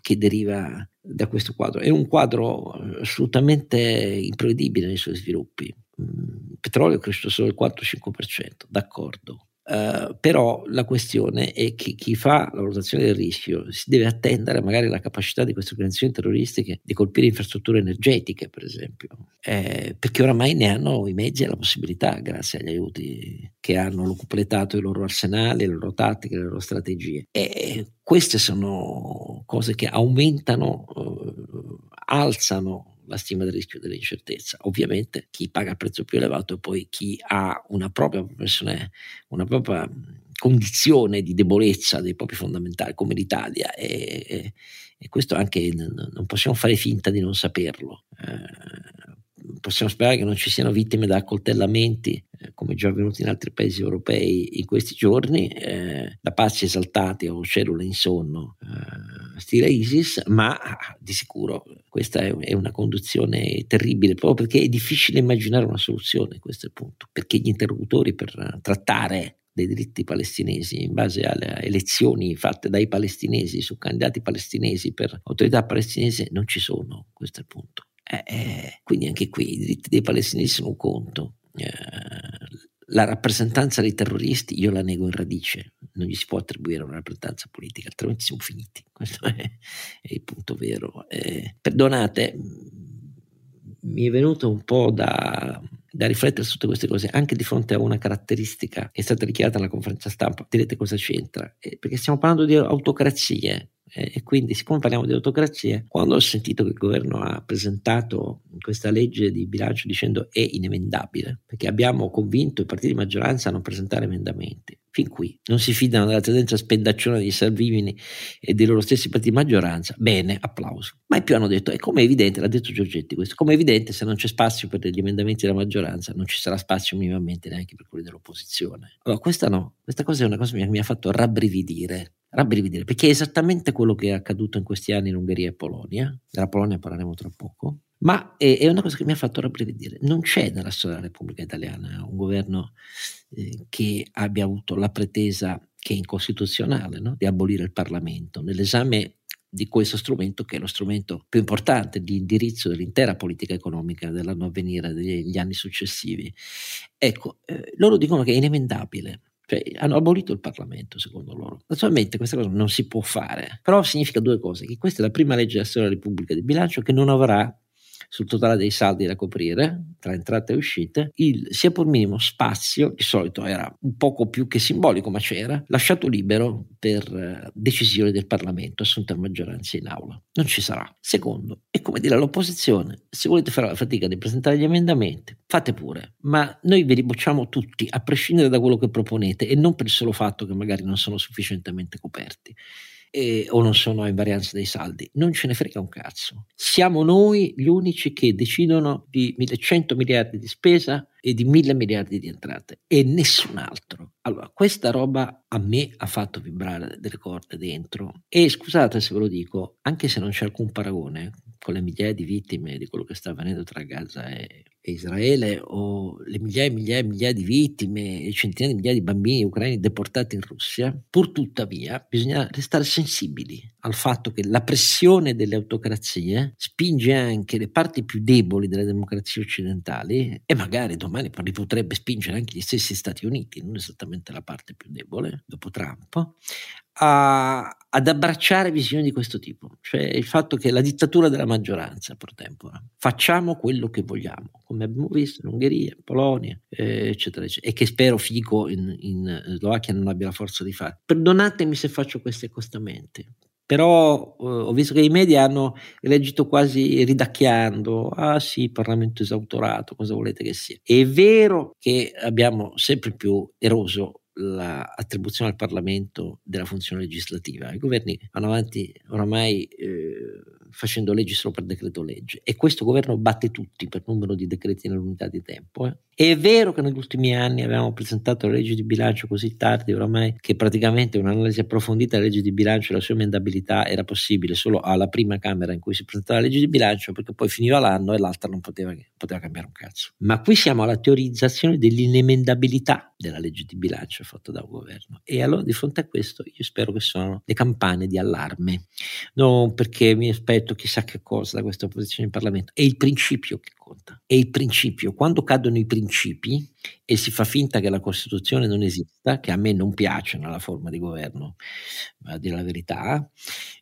che deriva da questo quadro. È un quadro assolutamente imprevedibile nei suoi sviluppi. Il petrolio è cresciuto solo il quattro cinque per cento, d'accordo. Uh, però la questione è che chi fa la valutazione del rischio si deve attendere magari alla capacità di queste organizzazioni terroristiche di colpire infrastrutture energetiche, per esempio, eh, perché oramai ne hanno i mezzi e la possibilità grazie agli aiuti che hanno completato i loro arsenali, le loro tattiche, le loro strategie, e queste sono cose che aumentano, eh, alzano la stima del rischio dell'incertezza. Ovviamente chi paga il prezzo più elevato è poi chi ha una propria persona, una propria condizione di debolezza dei propri fondamentali, come l'Italia, e, e, e questo anche n- non possiamo fare finta di non saperlo. Eh, possiamo sperare che non ci siano vittime da accoltellamenti, eh, come già avvenuti in altri paesi europei in questi giorni, eh, da pazzi esaltati o cellule in sonno eh, stile ISIS, ma di sicuro questa è, è una conduzione terribile, proprio perché è difficile immaginare una soluzione. Questo è il punto, perché gli interlocutori per trattare dei diritti palestinesi in base alle elezioni fatte dai palestinesi su candidati palestinesi per autorità palestinese non ci sono. Questo è il punto. Eh, eh, quindi anche qui i diritti dei palestinesi sono un conto, eh, la rappresentanza dei terroristi io la nego in radice, non gli si può attribuire una rappresentanza politica, altrimenti siamo finiti. Questo è, è il punto vero. Eh, perdonate, mi è venuto un po' da, da riflettere su tutte queste cose anche di fronte a una caratteristica che è stata dichiarata alla conferenza stampa. Direte cosa c'entra, eh, perché stiamo parlando di autocrazie. E quindi, siccome parliamo di autocrazia, quando ho sentito che il governo ha presentato questa legge di bilancio dicendo è inemendabile, perché abbiamo convinto i partiti di maggioranza a non presentare emendamenti, fin qui non si fidano della tendenza spendacciona di Salvini e dei loro stessi partiti di maggioranza, bene, applauso. Ma in più hanno detto, e come è evidente, l'ha detto Giorgetti questo, come è evidente se non c'è spazio per degli emendamenti della maggioranza non ci sarà spazio minimamente neanche per quelli dell'opposizione. Allora questa no, questa cosa è una cosa che mi ha fatto rabbrividire. Rabbrividire, perché è esattamente quello che è accaduto in questi anni in Ungheria e Polonia. Della Polonia parleremo tra poco, ma è, è una cosa che mi ha fatto rabbrividire. Non c'è nella storia della Repubblica Italiana un governo eh, che abbia avuto la pretesa, che è incostituzionale, no? Di abolire il Parlamento nell'esame di questo strumento, che è lo strumento più importante di indirizzo dell'intera politica economica dell'anno a venire, degli anni successivi. Ecco, eh, loro dicono che è inemendabile. Cioè, hanno abolito il Parlamento, secondo loro. Naturalmente questa cosa non si può fare, però significa due cose: che questa è la prima legge della storia della Repubblica di bilancio che non avrà sul totale dei saldi da coprire, tra entrate e uscite, il sia pur minimo spazio, di solito era un poco più che simbolico, ma c'era, lasciato libero per decisione del Parlamento, assunta a maggioranza in aula. Non ci sarà. Secondo, è come dire all'opposizione, se volete fare la fatica di presentare gli emendamenti, fate pure, ma noi vi bocciamo tutti, a prescindere da quello che proponete, e non per il solo fatto che magari non sono sufficientemente coperti. E, o non sono in varianza dei saldi, non ce ne frega un cazzo. Siamo noi gli unici che decidono di millecento miliardi di spesa e di mille miliardi di entrate e nessun altro. Allora questa roba a me ha fatto vibrare delle corde dentro, e scusate se ve lo dico, anche se non c'è alcun paragone con le migliaia di vittime di quello che sta avvenendo tra Gaza e Israele, o le migliaia e migliaia e migliaia di vittime e centinaia di migliaia di bambini ucraini deportati in Russia, pur tuttavia bisogna restare sensibili al fatto che la pressione delle autocrazie spinge anche le parti più deboli delle democrazie occidentali, e magari domani li potrebbe spingere anche gli stessi Stati Uniti, non esattamente la parte più debole dopo Trump, a, ad abbracciare visioni di questo tipo, cioè il fatto che la dittatura della maggioranza pro tempore, facciamo quello che vogliamo, come abbiamo visto in Ungheria, in Polonia, eh, eccetera, eccetera, e che spero Fico in, in Slovacchia non abbia la forza di fare. Perdonatemi se faccio questi accostamenti, Però eh, ho visto che i media hanno reagito quasi ridacchiando: ah sì, Parlamento esautorato, cosa volete che sia? È vero che abbiamo sempre più eroso l'attribuzione al Parlamento della funzione legislativa. I governi vanno avanti oramai eh, facendo leggi solo per decreto legge, e questo governo batte tutti per numero di decreti nell'unità di tempo. Eh. È vero che negli ultimi anni avevamo presentato le leggi di bilancio così tardi oramai che praticamente un'analisi approfondita della legge di bilancio e la sua emendabilità era possibile solo alla prima Camera in cui si presentava la legge di bilancio, perché poi finiva l'anno e l'altra non poteva, poteva cambiare un cazzo. Ma qui siamo alla teorizzazione dell'inemendabilità della legge di bilancio fatta da un governo, e allora di fronte a questo io spero che sono le campane di allarme, non perché mi aspetto chissà che cosa da questa opposizione in Parlamento. È il principio che conta, è il principio. Quando cadono i principi e si fa finta che la Costituzione non esista, che a me non piace nella forma di governo, a dire la verità,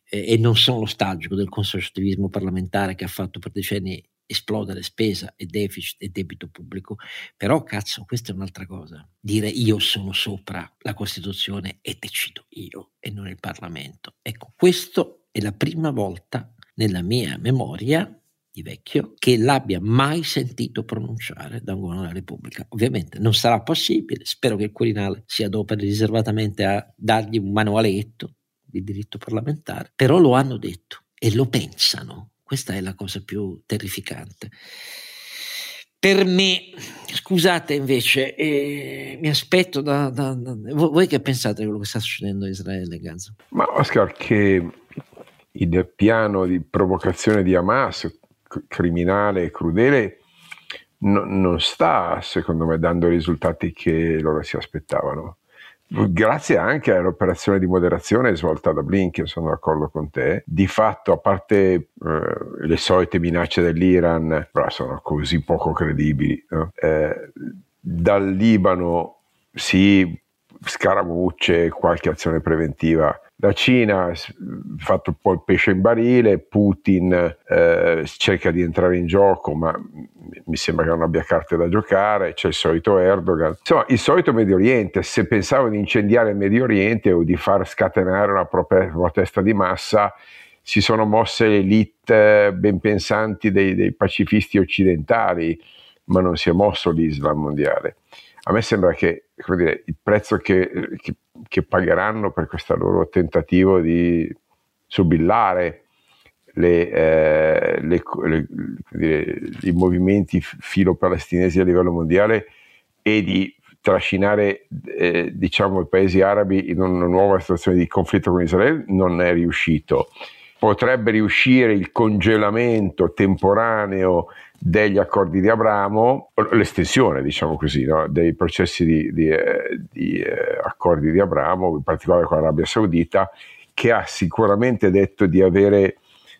e non sono l'ostaggio del conservativismo parlamentare che ha fatto per decenni esplodere spesa e deficit e debito pubblico, però cazzo, questa è un'altra cosa. Dire io sono sopra la Costituzione e decido io e non il Parlamento. Ecco, questo è la prima volta nella mia memoria di vecchio che l'abbia mai sentito pronunciare da un governo della Repubblica. Ovviamente non sarà possibile, spero che il Quirinale si adoperi riservatamente a dargli un manualetto di diritto parlamentare, però lo hanno detto e lo pensano. Questa è la cosa più terrificante. Per me, scusate invece, eh, mi aspetto da, da, da... Voi che pensate di quello che sta succedendo in Israele e Gaza? Ma Oscar, che il piano di provocazione di Hamas, c- criminale e crudele, no, non sta, secondo me, dando i risultati che loro si aspettavano. Grazie anche all'operazione di moderazione svolta da Blinken, sono d'accordo con te. Di fatto, a parte eh, le solite minacce dell'Iran, però sono così poco credibili, no? Eh, dal Libano si scaramucce, qualche azione preventiva. La Cina ha fatto un po' il pesce in barile, Putin eh, cerca di entrare in gioco, ma mi sembra che non abbia carte da giocare, c'è il solito Erdogan. Insomma, il solito Medio Oriente. Se pensavo di incendiare il Medio Oriente o di far scatenare una propria protesta di massa, si sono mosse le elite ben pensanti dei, dei pacifisti occidentali, ma non si è mosso l'Islam mondiale. A me sembra che, come dire, il prezzo che, che, che pagheranno per questo loro tentativo di sobillare le, eh, le, le, dire, i movimenti filo-palestinesi a livello mondiale e di trascinare eh, diciamo, i paesi arabi in una nuova situazione di conflitto con Israele non è riuscito. Potrebbe riuscire il congelamento temporaneo degli accordi di Abramo, l'estensione, diciamo così, no, dei processi di, di, di accordi di Abramo, in particolare con l'Arabia Saudita, che ha sicuramente detto di avere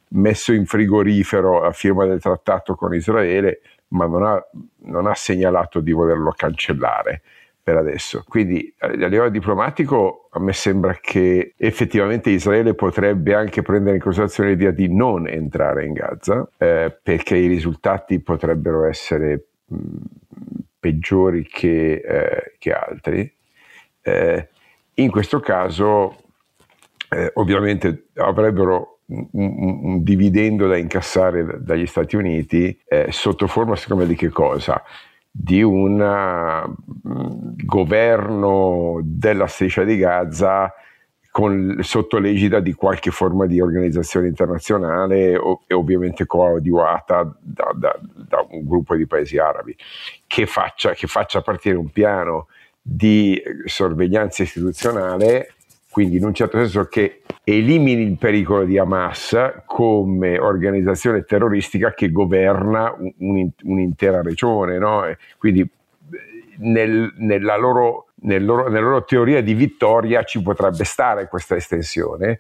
messo in frigorifero la firma del trattato con Israele, ma non ha, non ha segnalato di volerlo cancellare per adesso. Quindi a livello diplomatico a me sembra che effettivamente Israele potrebbe anche prendere in considerazione l'idea di non entrare in Gaza, eh, perché i risultati potrebbero essere mh, peggiori che, eh, che altri. Eh, in questo caso eh, ovviamente avrebbero un, un, un dividendo da incassare dagli Stati Uniti eh, sotto forma, secondo me, di che cosa? Di un governo della striscia di Gaza con, sotto l'egida di qualche forma di organizzazione internazionale o, e ovviamente coadiuvata da, da, da un gruppo di paesi arabi, che faccia, che faccia partire un piano di sorveglianza istituzionale, quindi in un certo senso che elimini il pericolo di Hamas come organizzazione terroristica che governa un, un, un'intera regione, no? Quindi nel, nella, loro, nel loro, nella loro teoria di vittoria ci potrebbe stare questa estensione.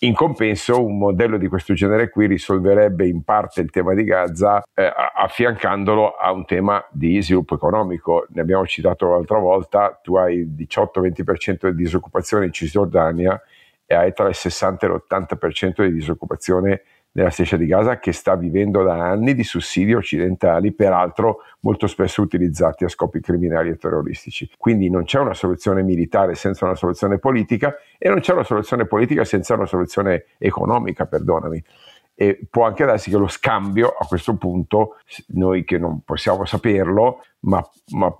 In compenso un modello di questo genere qui risolverebbe in parte il tema di Gaza eh, affiancandolo a un tema di sviluppo economico. Ne abbiamo citato l'altra volta, tu hai il diciotto venti per cento di disoccupazione in Cisgiordania e hai tra il sessanta e l'ottanta per cento di disoccupazione nella striscia di Gaza, che sta vivendo da anni di sussidi occidentali, peraltro molto spesso utilizzati a scopi criminali e terroristici. Quindi non c'è una soluzione militare senza una soluzione politica, e non c'è una soluzione politica senza una soluzione economica, perdonami. E può anche darsi che lo scambio, a questo punto, noi che non possiamo saperlo, ma, ma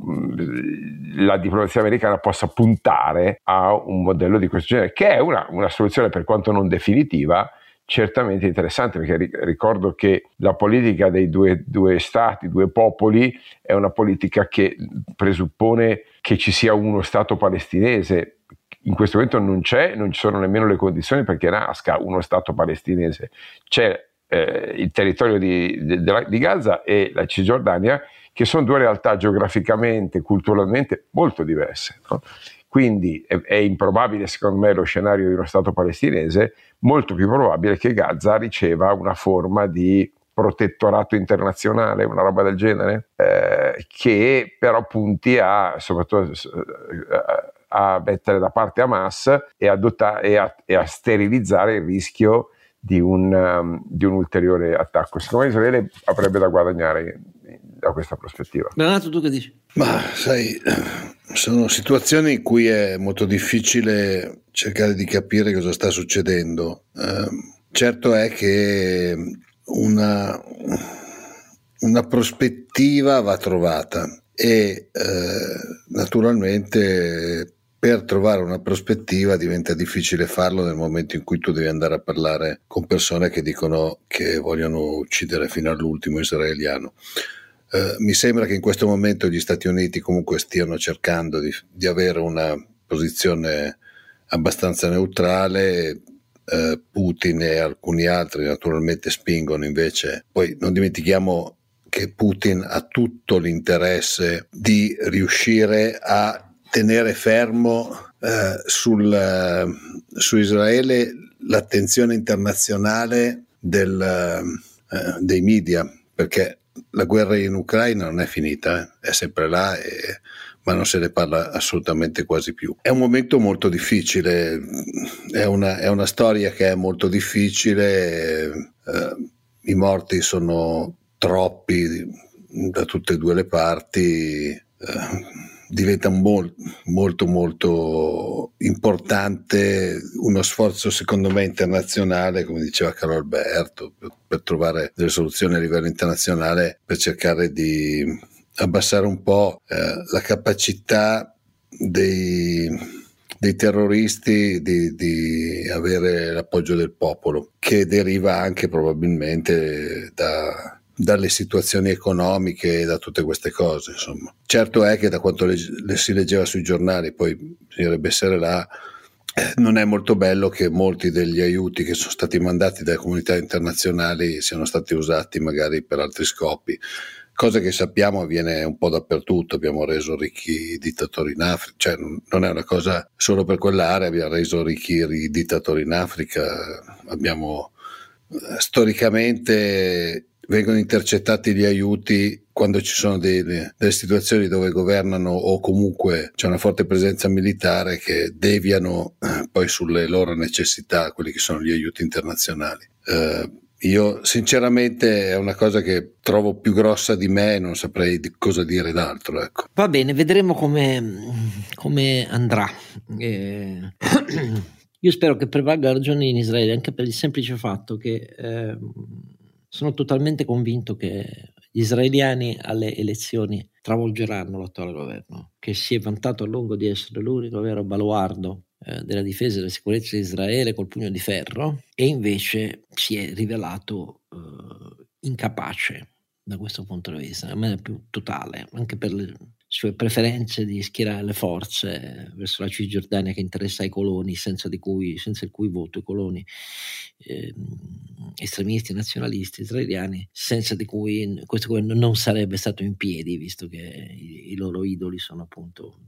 la diplomazia americana possa puntare a un modello di questo genere, che è una, una soluzione, per quanto non definitiva, certamente interessante, perché ricordo che la politica dei due, due stati, due popoli, è una politica che presuppone che ci sia uno stato palestinese. In questo momento non c'è, non ci sono nemmeno le condizioni perché nasca uno Stato palestinese. C'è eh, il territorio di, di, di Gaza e la Cisgiordania, che sono due realtà geograficamente, culturalmente molto diverse, no? Quindi è, è improbabile, secondo me, lo scenario di uno Stato palestinese, molto più probabile che Gaza riceva una forma di protettorato internazionale, una roba del genere, eh, che però punti a, soprattutto a, a mettere da parte Hamas e, adotta- e, a- e a sterilizzare il rischio di un, um, di un ulteriore attacco. Secondo me Israele avrebbe da guadagnare da questa prospettiva. Renato, tu che dici? Ma sai, sono situazioni in cui è molto difficile cercare di capire cosa sta succedendo. Eh, certo è che una, una prospettiva va trovata e eh, naturalmente per trovare una prospettiva diventa difficile farlo nel momento in cui tu devi andare a parlare con persone che dicono che vogliono uccidere fino all'ultimo israeliano. Eh, mi sembra che in questo momento gli Stati Uniti comunque stiano cercando di, di avere una posizione abbastanza neutrale. Eh, Putin e alcuni altri naturalmente spingono invece. Poi non dimentichiamo che Putin ha tutto l'interesse di riuscire a tenere fermo eh, sul, eh, su Israele l'attenzione internazionale del, eh, dei media, perché la guerra in Ucraina non è finita, eh, è sempre là, e, ma non se ne parla assolutamente quasi più. È un momento molto difficile, è una, è una storia che è molto difficile, eh, i morti sono troppi da tutte e due le parti. Eh, diventa molto, molto molto importante uno sforzo, secondo me, internazionale, come diceva Carlo Alberto, per, per trovare delle soluzioni a livello internazionale, per cercare di abbassare un po' eh, la capacità dei, dei terroristi di, di avere l'appoggio del popolo, che deriva anche probabilmente da... dalle situazioni economiche e da tutte queste cose, insomma. Certo è che da quanto le, le si leggeva sui giornali, poi bisognerebbe essere là, non è molto bello che molti degli aiuti che sono stati mandati dalle comunità internazionali siano stati usati magari per altri scopi, cosa che sappiamo avviene un po' dappertutto. Abbiamo reso ricchi i dittatori in Africa, cioè non è una cosa solo per quell'area, abbiamo reso ricchi i dittatori in Africa, abbiamo storicamente... vengono intercettati gli aiuti quando ci sono delle, delle situazioni dove governano o comunque c'è una forte presenza militare, che deviano eh, poi sulle loro necessità quelli che sono gli aiuti internazionali. Eh, io sinceramente è una cosa che trovo più grossa di me e non saprei di cosa dire d'altro. Ecco. Va bene, vedremo come, come andrà. Eh... Io spero che prevalga la ragione in Israele, anche per il semplice fatto che... Eh... sono totalmente convinto che gli israeliani alle elezioni travolgeranno l'attuale governo, che si è vantato a lungo di essere l'unico vero baluardo eh, della difesa e della sicurezza di Israele col pugno di ferro, e invece si è rivelato eh, incapace da questo punto di vista, nella maniera più totale, anche per le sue preferenze di schierare le forze verso la Cisgiordania, che interessa ai coloni, senza, di cui, senza il cui voto i coloni eh, estremisti, nazionalisti, israeliani, senza di cui questo governo non sarebbe stato in piedi, visto che i, i loro idoli sono appunto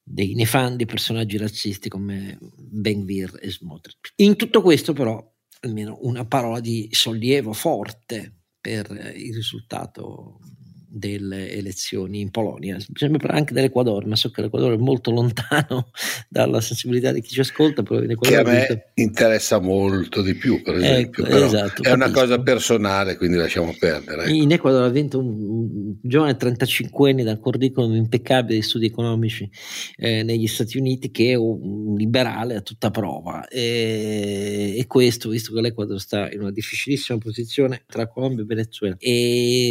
dei nefandi personaggi razzisti come Ben-Gvir e Smotrich. In tutto questo però almeno una parola di sollievo forte per il risultato delle elezioni in Polonia, sembra anche dell'Ecuador, ma so che l'Ecuador è molto lontano dalla sensibilità di chi ci ascolta, che a me dice... interessa molto di più, per esempio, ecco, esatto, è capisco. Una cosa personale, quindi lasciamo perdere. Ecco. In Ecuador ha vinto un, un giovane trentacinquenne dal curriculum impeccabile di studi economici eh, negli Stati Uniti, che è un liberale a tutta prova, e, e questo, visto che l'Ecuador sta in una difficilissima posizione tra Colombia e Venezuela e,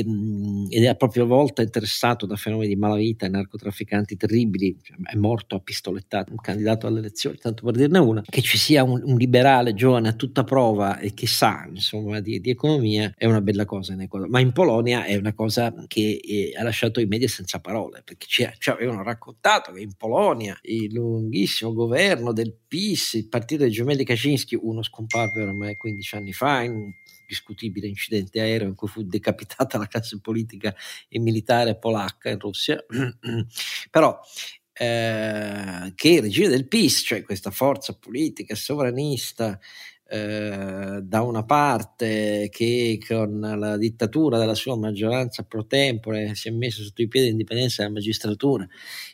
ed è a propria volta interessato da fenomeni di malavita e narcotrafficanti terribili, è morto a pistolettate un candidato alle elezioni, tanto per dirne una, che ci sia un, un liberale giovane a tutta prova e che sa insomma di, di economia è una bella cosa in Ecuador, ma in Polonia è una cosa che eh, ha lasciato i media senza parole, perché ci, ci avevano raccontato che in Polonia il lunghissimo governo del PiS, il partito dei gemelli Kaczynski, uno scomparve ormai quindici anni fa in un discutibile incidente aereo in cui fu decapitata la classe politica e militare polacca in Russia, però eh, che il regime del PiS, cioè questa forza politica sovranista eh, da una parte che con la dittatura della sua maggioranza pro tempore si è messa sotto i piedi l'indipendenza della magistratura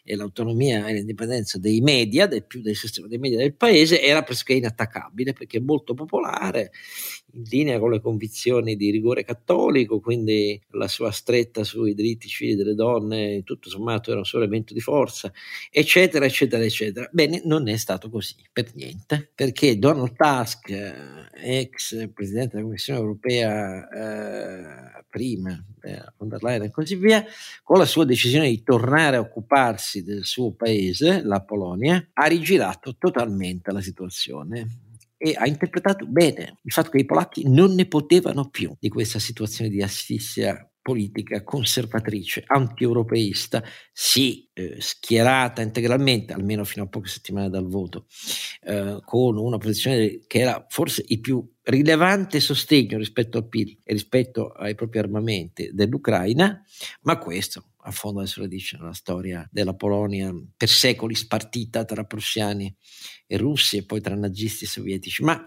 e l'autonomia e l'indipendenza dei media, del più del sistema dei media del paese, era pressoché inattaccabile perché molto popolare, in linea con le convinzioni di rigore cattolico, quindi la sua stretta sui diritti civili delle donne, tutto sommato era un solo elemento di forza, eccetera, eccetera, eccetera. Bene, non è stato così per niente, perché Donald Tusk, ex presidente della Commissione europea eh, prima, eh, von der Leyen e così via, con la sua decisione di tornare a occuparsi del suo paese, la Polonia, ha rigirato totalmente la situazione. E ha interpretato bene il fatto che i polacchi non ne potevano più di questa situazione di asfissia politica conservatrice, anti-europeista, sì, eh, schierata integralmente, almeno fino a poche settimane dal voto, eh, con una posizione che era forse il più rilevante sostegno rispetto al P I L e rispetto ai propri armamenti dell'Ucraina, ma questo affonda le sue radici nella storia della Polonia, per secoli spartita tra prussiani e russi e poi tra nazisti e sovietici. Ma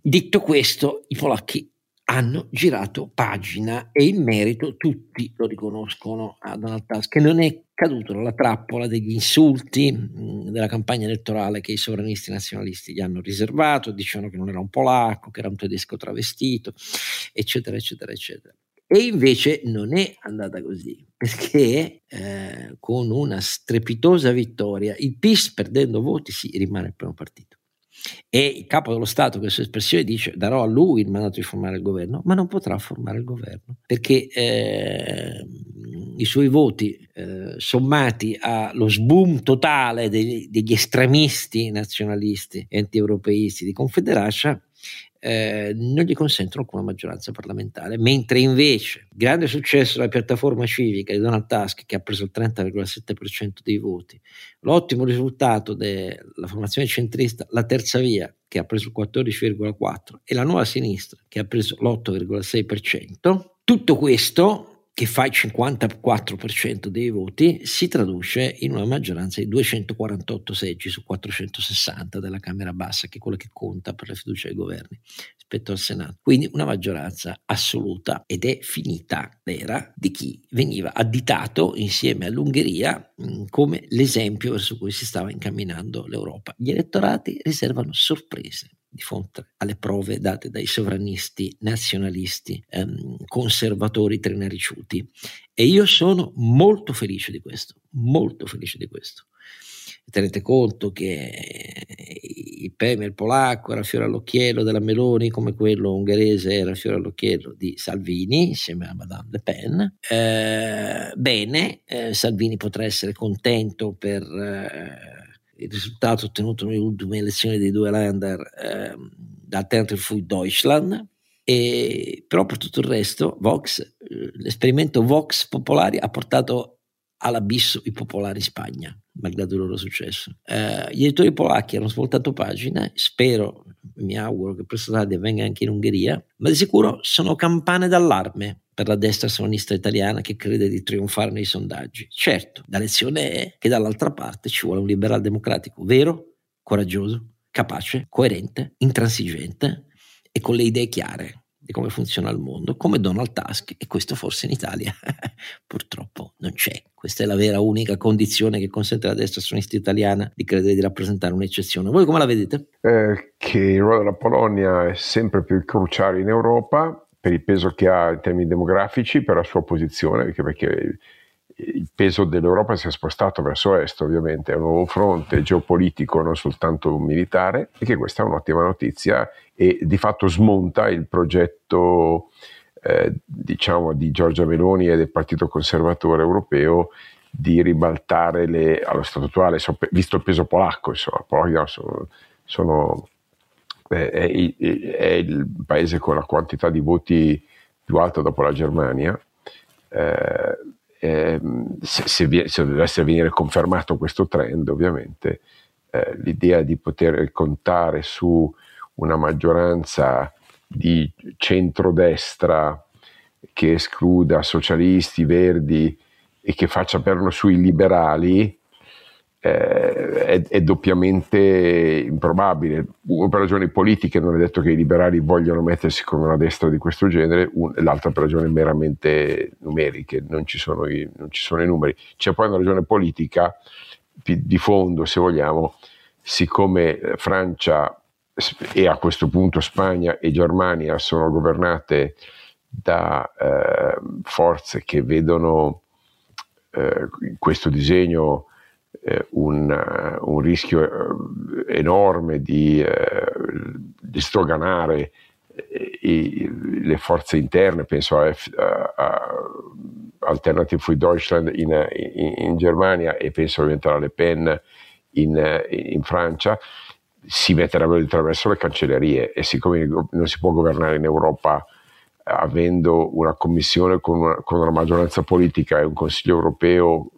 detto questo, i polacchi hanno girato pagina e in merito tutti lo riconoscono a Donald Tusk, che non è caduto nella trappola degli insulti mh, della campagna elettorale che i sovranisti nazionalisti gli hanno riservato, dicevano che non era un polacco, che era un tedesco travestito, eccetera, eccetera, eccetera. E invece non è andata così, perché eh, con una strepitosa vittoria il PiS, perdendo voti, sì, rimane il primo partito. E il capo dello Stato, questa espressione, dice: darò a lui il mandato di formare il governo, ma non potrà formare il governo perché eh, i suoi voti eh, sommati allo sboom totale degli, degli estremisti nazionalisti e anti-europeisti di Confederaccia Eh, non gli consentono alcuna maggioranza parlamentare, mentre invece grande successo della piattaforma civica di Donald Tusk, che ha preso il trenta virgola sette per cento dei voti, l'ottimo risultato della formazione centrista La Terza Via, che ha preso il quattordici virgola quattro per cento, e la Nuova Sinistra, che ha preso l'otto virgola sei per cento, tutto questo, che fa il cinquantaquattro per cento dei voti, si traduce in una maggioranza di duecentoquarantotto seggi su quattrocentosessanta della Camera Bassa, che è quella che conta per la fiducia ai governi rispetto al Senato. Quindi una maggioranza assoluta, ed è finita l'era di chi veniva additato insieme all'Ungheria come l'esempio verso cui si stava incamminando l'Europa. Gli elettorati riservano sorprese di fronte alle prove date dai sovranisti nazionalisti ehm, conservatori trenariciuti, e io sono molto felice di questo, molto felice di questo. Tenete conto che il premier polacco era fiore all'occhiello della Meloni, come quello ungherese era fiore all'occhiello di Salvini insieme a Madame Le Pen. Eh, bene, eh, Salvini potrà essere contento per eh, il risultato ottenuto nelle ultime elezioni dei due Länder eh, da Alternative für Deutschland, e, però per tutto il resto Vox, eh, l'esperimento Vox popolari ha portato all'abisso i popolari in Spagna, malgrado il loro successo. Eh, gli elettori polacchi hanno svoltato pagina, spero, mi auguro che presto tardi avvenga anche in Ungheria, ma di sicuro sono campane d'allarme per la destra sovranista italiana, che crede di trionfare nei sondaggi. Certo, la lezione è che dall'altra parte ci vuole un liberal democratico vero, coraggioso, capace, coerente, intransigente e con le idee chiare. di come funziona il mondo, come Donald Tusk, e questo forse in Italia purtroppo non c'è. Questa è la vera unica condizione che consente alla destra sionista italiana di credere di rappresentare un'eccezione. Voi come la vedete? Eh, che il ruolo della Polonia è sempre più cruciale in Europa per il peso che ha in termini demografici, per la sua posizione, perché, perché il peso dell'Europa si è spostato verso est, ovviamente, è un nuovo fronte geopolitico, non soltanto militare, e che questa è un'ottima notizia e di fatto smonta il progetto eh, diciamo di Giorgia Meloni e del Partito Conservatore Europeo di ribaltare le, allo stato attuale, visto il peso polacco, insomma, Polonia sono, sono è, è, è il paese con la quantità di voti più alta dopo la Germania. Eh, Eh, se, se, se dovesse venire confermato questo trend, ovviamente eh, l'idea di poter contare su una maggioranza di centrodestra che escluda socialisti, verdi e che faccia perno sui liberali eh, è, è doppiamente improbabile. Uno per ragioni politiche, non è detto che i liberali vogliono mettersi con una destra di questo genere, un, l'altra per ragioni meramente numeriche, non ci sono i, non ci sono i numeri. C'è poi una ragione politica di, di fondo, se vogliamo, siccome Francia e a questo punto Spagna e Germania sono governate da eh, forze che vedono eh, questo disegno Un, un rischio enorme di, di sdoganare le forze interne, penso a, a Alternative für Deutschland in, in, in Germania e penso ovviamente alla Le Pen in, in Francia, si metterebbero di traverso le cancellerie, e siccome non si può governare in Europa avendo una commissione con una, con una maggioranza politica e un Consiglio europeo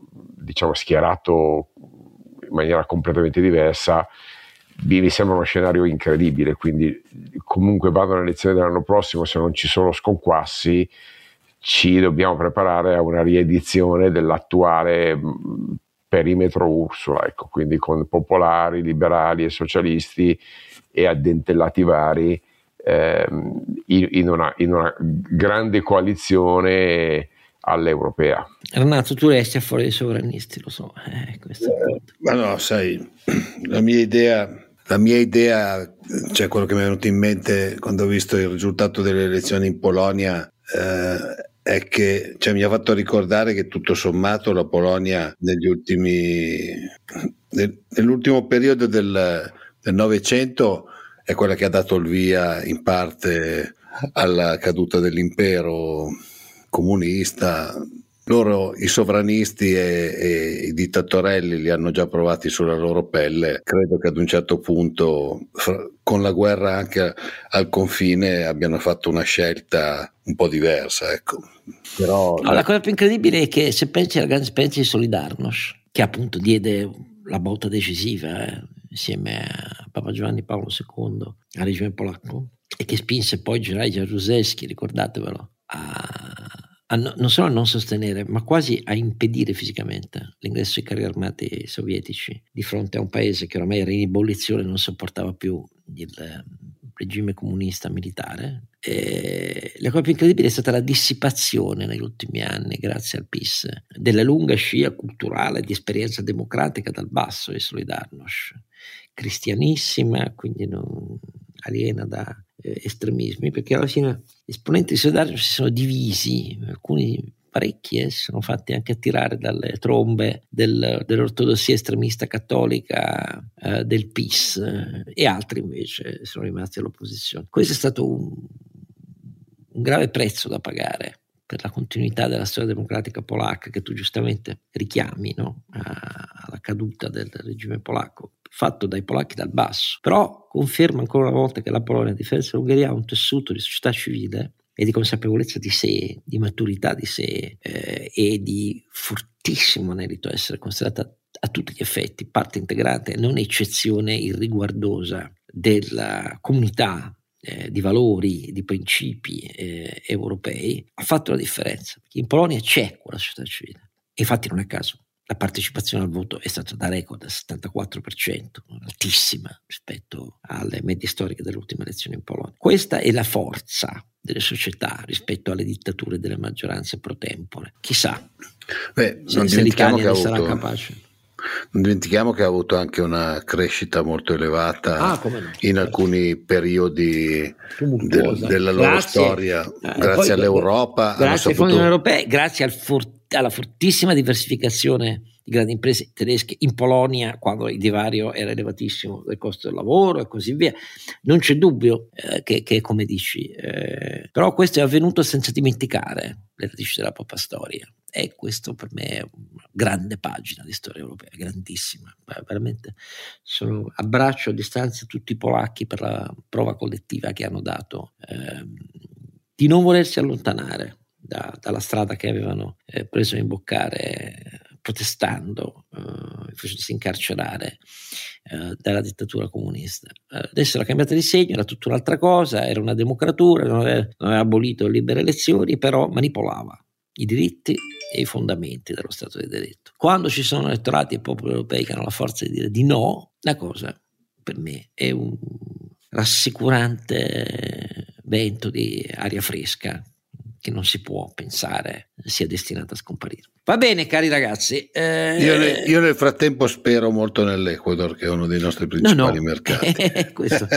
diciamo schierato in maniera completamente diversa, mi sembra uno scenario incredibile. Quindi comunque vado alle elezioni dell'anno prossimo, se non ci sono sconquassi ci dobbiamo preparare a una riedizione dell'attuale perimetro Ursula, ecco, quindi con popolari, liberali e socialisti e addentellati vari ehm, in, in, una, in una grande coalizione all'europea. Renato, tu resti a fuori dei sovranisti, lo so. Eh, questo eh, ma no, sai, la mia idea, la mia idea, cioè quello che mi è venuto in mente quando ho visto il risultato delle elezioni in Polonia, eh, è che cioè, mi ha fatto ricordare che tutto sommato la Polonia negli ultimi, nel, nell'ultimo periodo del Novecento è quella che ha dato il via in parte alla caduta dell'impero comunista. Loro i sovranisti e, e i dittatorelli li hanno già provati sulla loro pelle. Credo che ad un certo punto fra, con la guerra anche al confine abbiano fatto una scelta un po' diversa, ecco. Però no, la cosa più incredibile è che se pensi alla grande esperienza di Solidarnosc, che appunto diede la botta decisiva eh, insieme a Papa Giovanni Paolo secondo al regime polacco, e che spinse poi Generale Jaruzelski, ricordatevelo, a, a no, non solo a non sostenere, ma quasi a impedire fisicamente l'ingresso dei carri armati sovietici di fronte a un paese che ormai era in ebollizione, non sopportava più il regime comunista militare. E la cosa più incredibile è stata la dissipazione negli ultimi anni, grazie al PiS, della lunga scia culturale di esperienza democratica dal basso di Solidarnosc, cristianissima, quindi non aliena da eh, estremismi, perché alla fine gli esponenti di Solidarnosc si sono divisi, alcuni parecchi eh, si sono fatti anche attirare dalle trombe del, dell'ortodossia estremista cattolica eh, del PiS, eh, e altri invece sono rimasti all'opposizione. Questo è stato un, un grave prezzo da pagare per la continuità della storia democratica polacca, che tu giustamente richiami, no? A, alla caduta del regime polacco, fatto dai polacchi dal basso. Però conferma ancora una volta che la Polonia, a differenza dell'Ungheria, ha un tessuto di società civile e di consapevolezza di sé, di maturità di sé eh, e di fortissimo merito a essere considerata a tutti gli effetti parte integrante, non eccezione irriguardosa della comunità eh, di valori, di principi eh, europei. Ha fatto la differenza. In Polonia c'è quella società civile, infatti non è a caso la partecipazione al voto è stata da record al settantaquattro per cento, altissima rispetto alle medie storiche delle ultime elezioni in Polonia. Questa è la forza delle società rispetto alle dittature delle maggioranze pro tempore. Chissà Beh, se, non se l'Italia ne avuto... sarà capace. Non dimentichiamo che ha avuto anche una crescita molto elevata ah, come no, in certo. alcuni periodi del, della loro grazie, storia, eh, grazie poi, all'Europa, grazie ai fondi europei, grazie al for- alla fortissima diversificazione di grandi imprese tedesche in Polonia, quando il divario era elevatissimo del costo del lavoro e così via. Non c'è dubbio eh, che, che, come dici, eh, però questo è avvenuto senza dimenticare le radici della propria storia. E questo per me è una grande pagina di storia europea, grandissima. Veramente sono, abbraccio a distanza tutti i polacchi per la prova collettiva che hanno dato ehm, di non volersi allontanare da, dalla strada che avevano eh, preso a imboccare eh, protestando, eh, facendosi incarcerare eh, dalla dittatura comunista. Eh, adesso era cambiata di segno, era tutta un'altra cosa, era una democratura, non aveva, non aveva abolito libere elezioni, però manipolava i diritti e i fondamenti dello Stato di diritto. Quando ci sono elettorati e popoli europei che hanno la forza di dire di no, la cosa per me è un rassicurante vento di aria fresca che non si può pensare sia destinata a scomparire. Va bene, cari ragazzi. Eh... Io, ne, io nel frattempo spero molto nell'Ecuador, che è uno dei nostri principali no, no. mercati. Questo.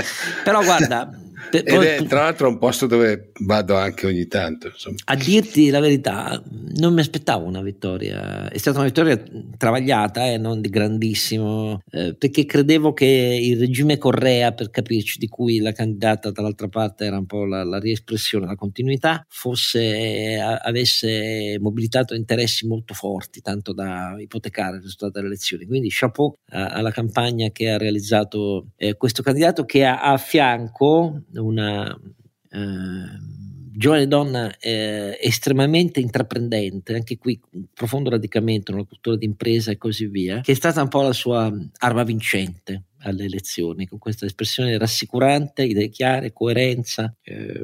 Però guarda... Ed è, tra l'altro, è un posto dove vado anche ogni tanto, insomma. A dirti la verità, non mi aspettavo una vittoria, è stata una vittoria travagliata e eh, non di grandissimo, eh, perché credevo che il regime Correa, per capirci, di cui la candidata dall'altra parte era un po' la, la riespressione, la continuità, fosse eh, avesse mobilitato interessi molto forti, tanto da ipotecare il risultato delle elezioni. Quindi chapeau a, alla campagna che ha realizzato eh, questo candidato, che ha a fianco una eh, giovane donna eh, estremamente intraprendente, anche qui un profondo radicamento nella cultura d'impresa e così via, che è stata un po' la sua arma vincente alle elezioni, con questa espressione rassicurante, idee chiare, coerenza, eh,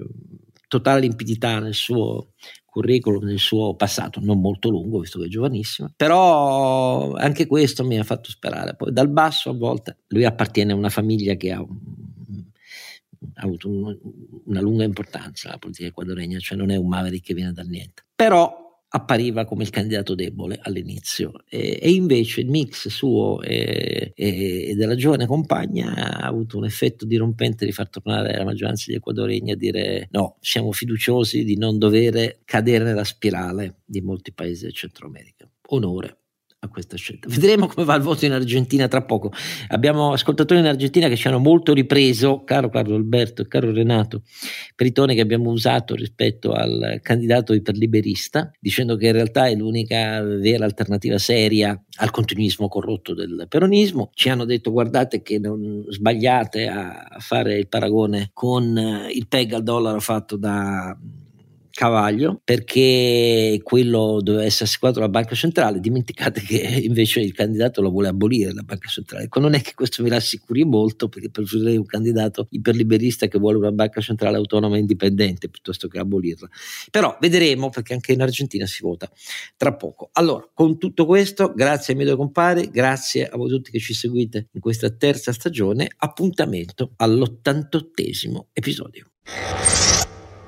totale limpidità nel suo curriculum, nel suo passato, non molto lungo visto che è giovanissimo, però anche questo mi ha fatto sperare. Poi dal basso, a volte, lui appartiene a una famiglia che ha un ha avuto un, una lunga importanza la politica ecuadoregna, cioè non è un maverick che viene dal niente, però appariva come il candidato debole all'inizio e, e invece il mix suo e, e, e della giovane compagna ha avuto un effetto dirompente di far tornare la maggioranza degli ecuadoregni a dire no, siamo fiduciosi di non dover cadere nella spirale di molti paesi del Centro America. Onore a questa scelta. Vedremo come va il voto in Argentina tra poco. Abbiamo ascoltatori in Argentina che ci hanno molto ripreso, caro Carlo Alberto e caro Renato, per i toni che abbiamo usato rispetto al candidato iperliberista, dicendo che in realtà è l'unica vera alternativa seria al continuismo corrotto del peronismo. Ci hanno detto guardate che non sbagliate a fare il paragone con il peg al dollaro fatto da Cavaglio, perché quello doveva essere assicurato alla banca centrale, dimenticate che invece il candidato lo vuole abolire la banca centrale. Ecco, non è che questo mi rassicuri molto, perché preferirei un candidato iperliberista che vuole una banca centrale autonoma e indipendente piuttosto che abolirla, però vedremo, perché anche in Argentina si vota tra poco. Allora, con tutto questo, grazie ai miei due compari, grazie a voi tutti che ci seguite in questa terza stagione, appuntamento all'ottantottesimo episodio.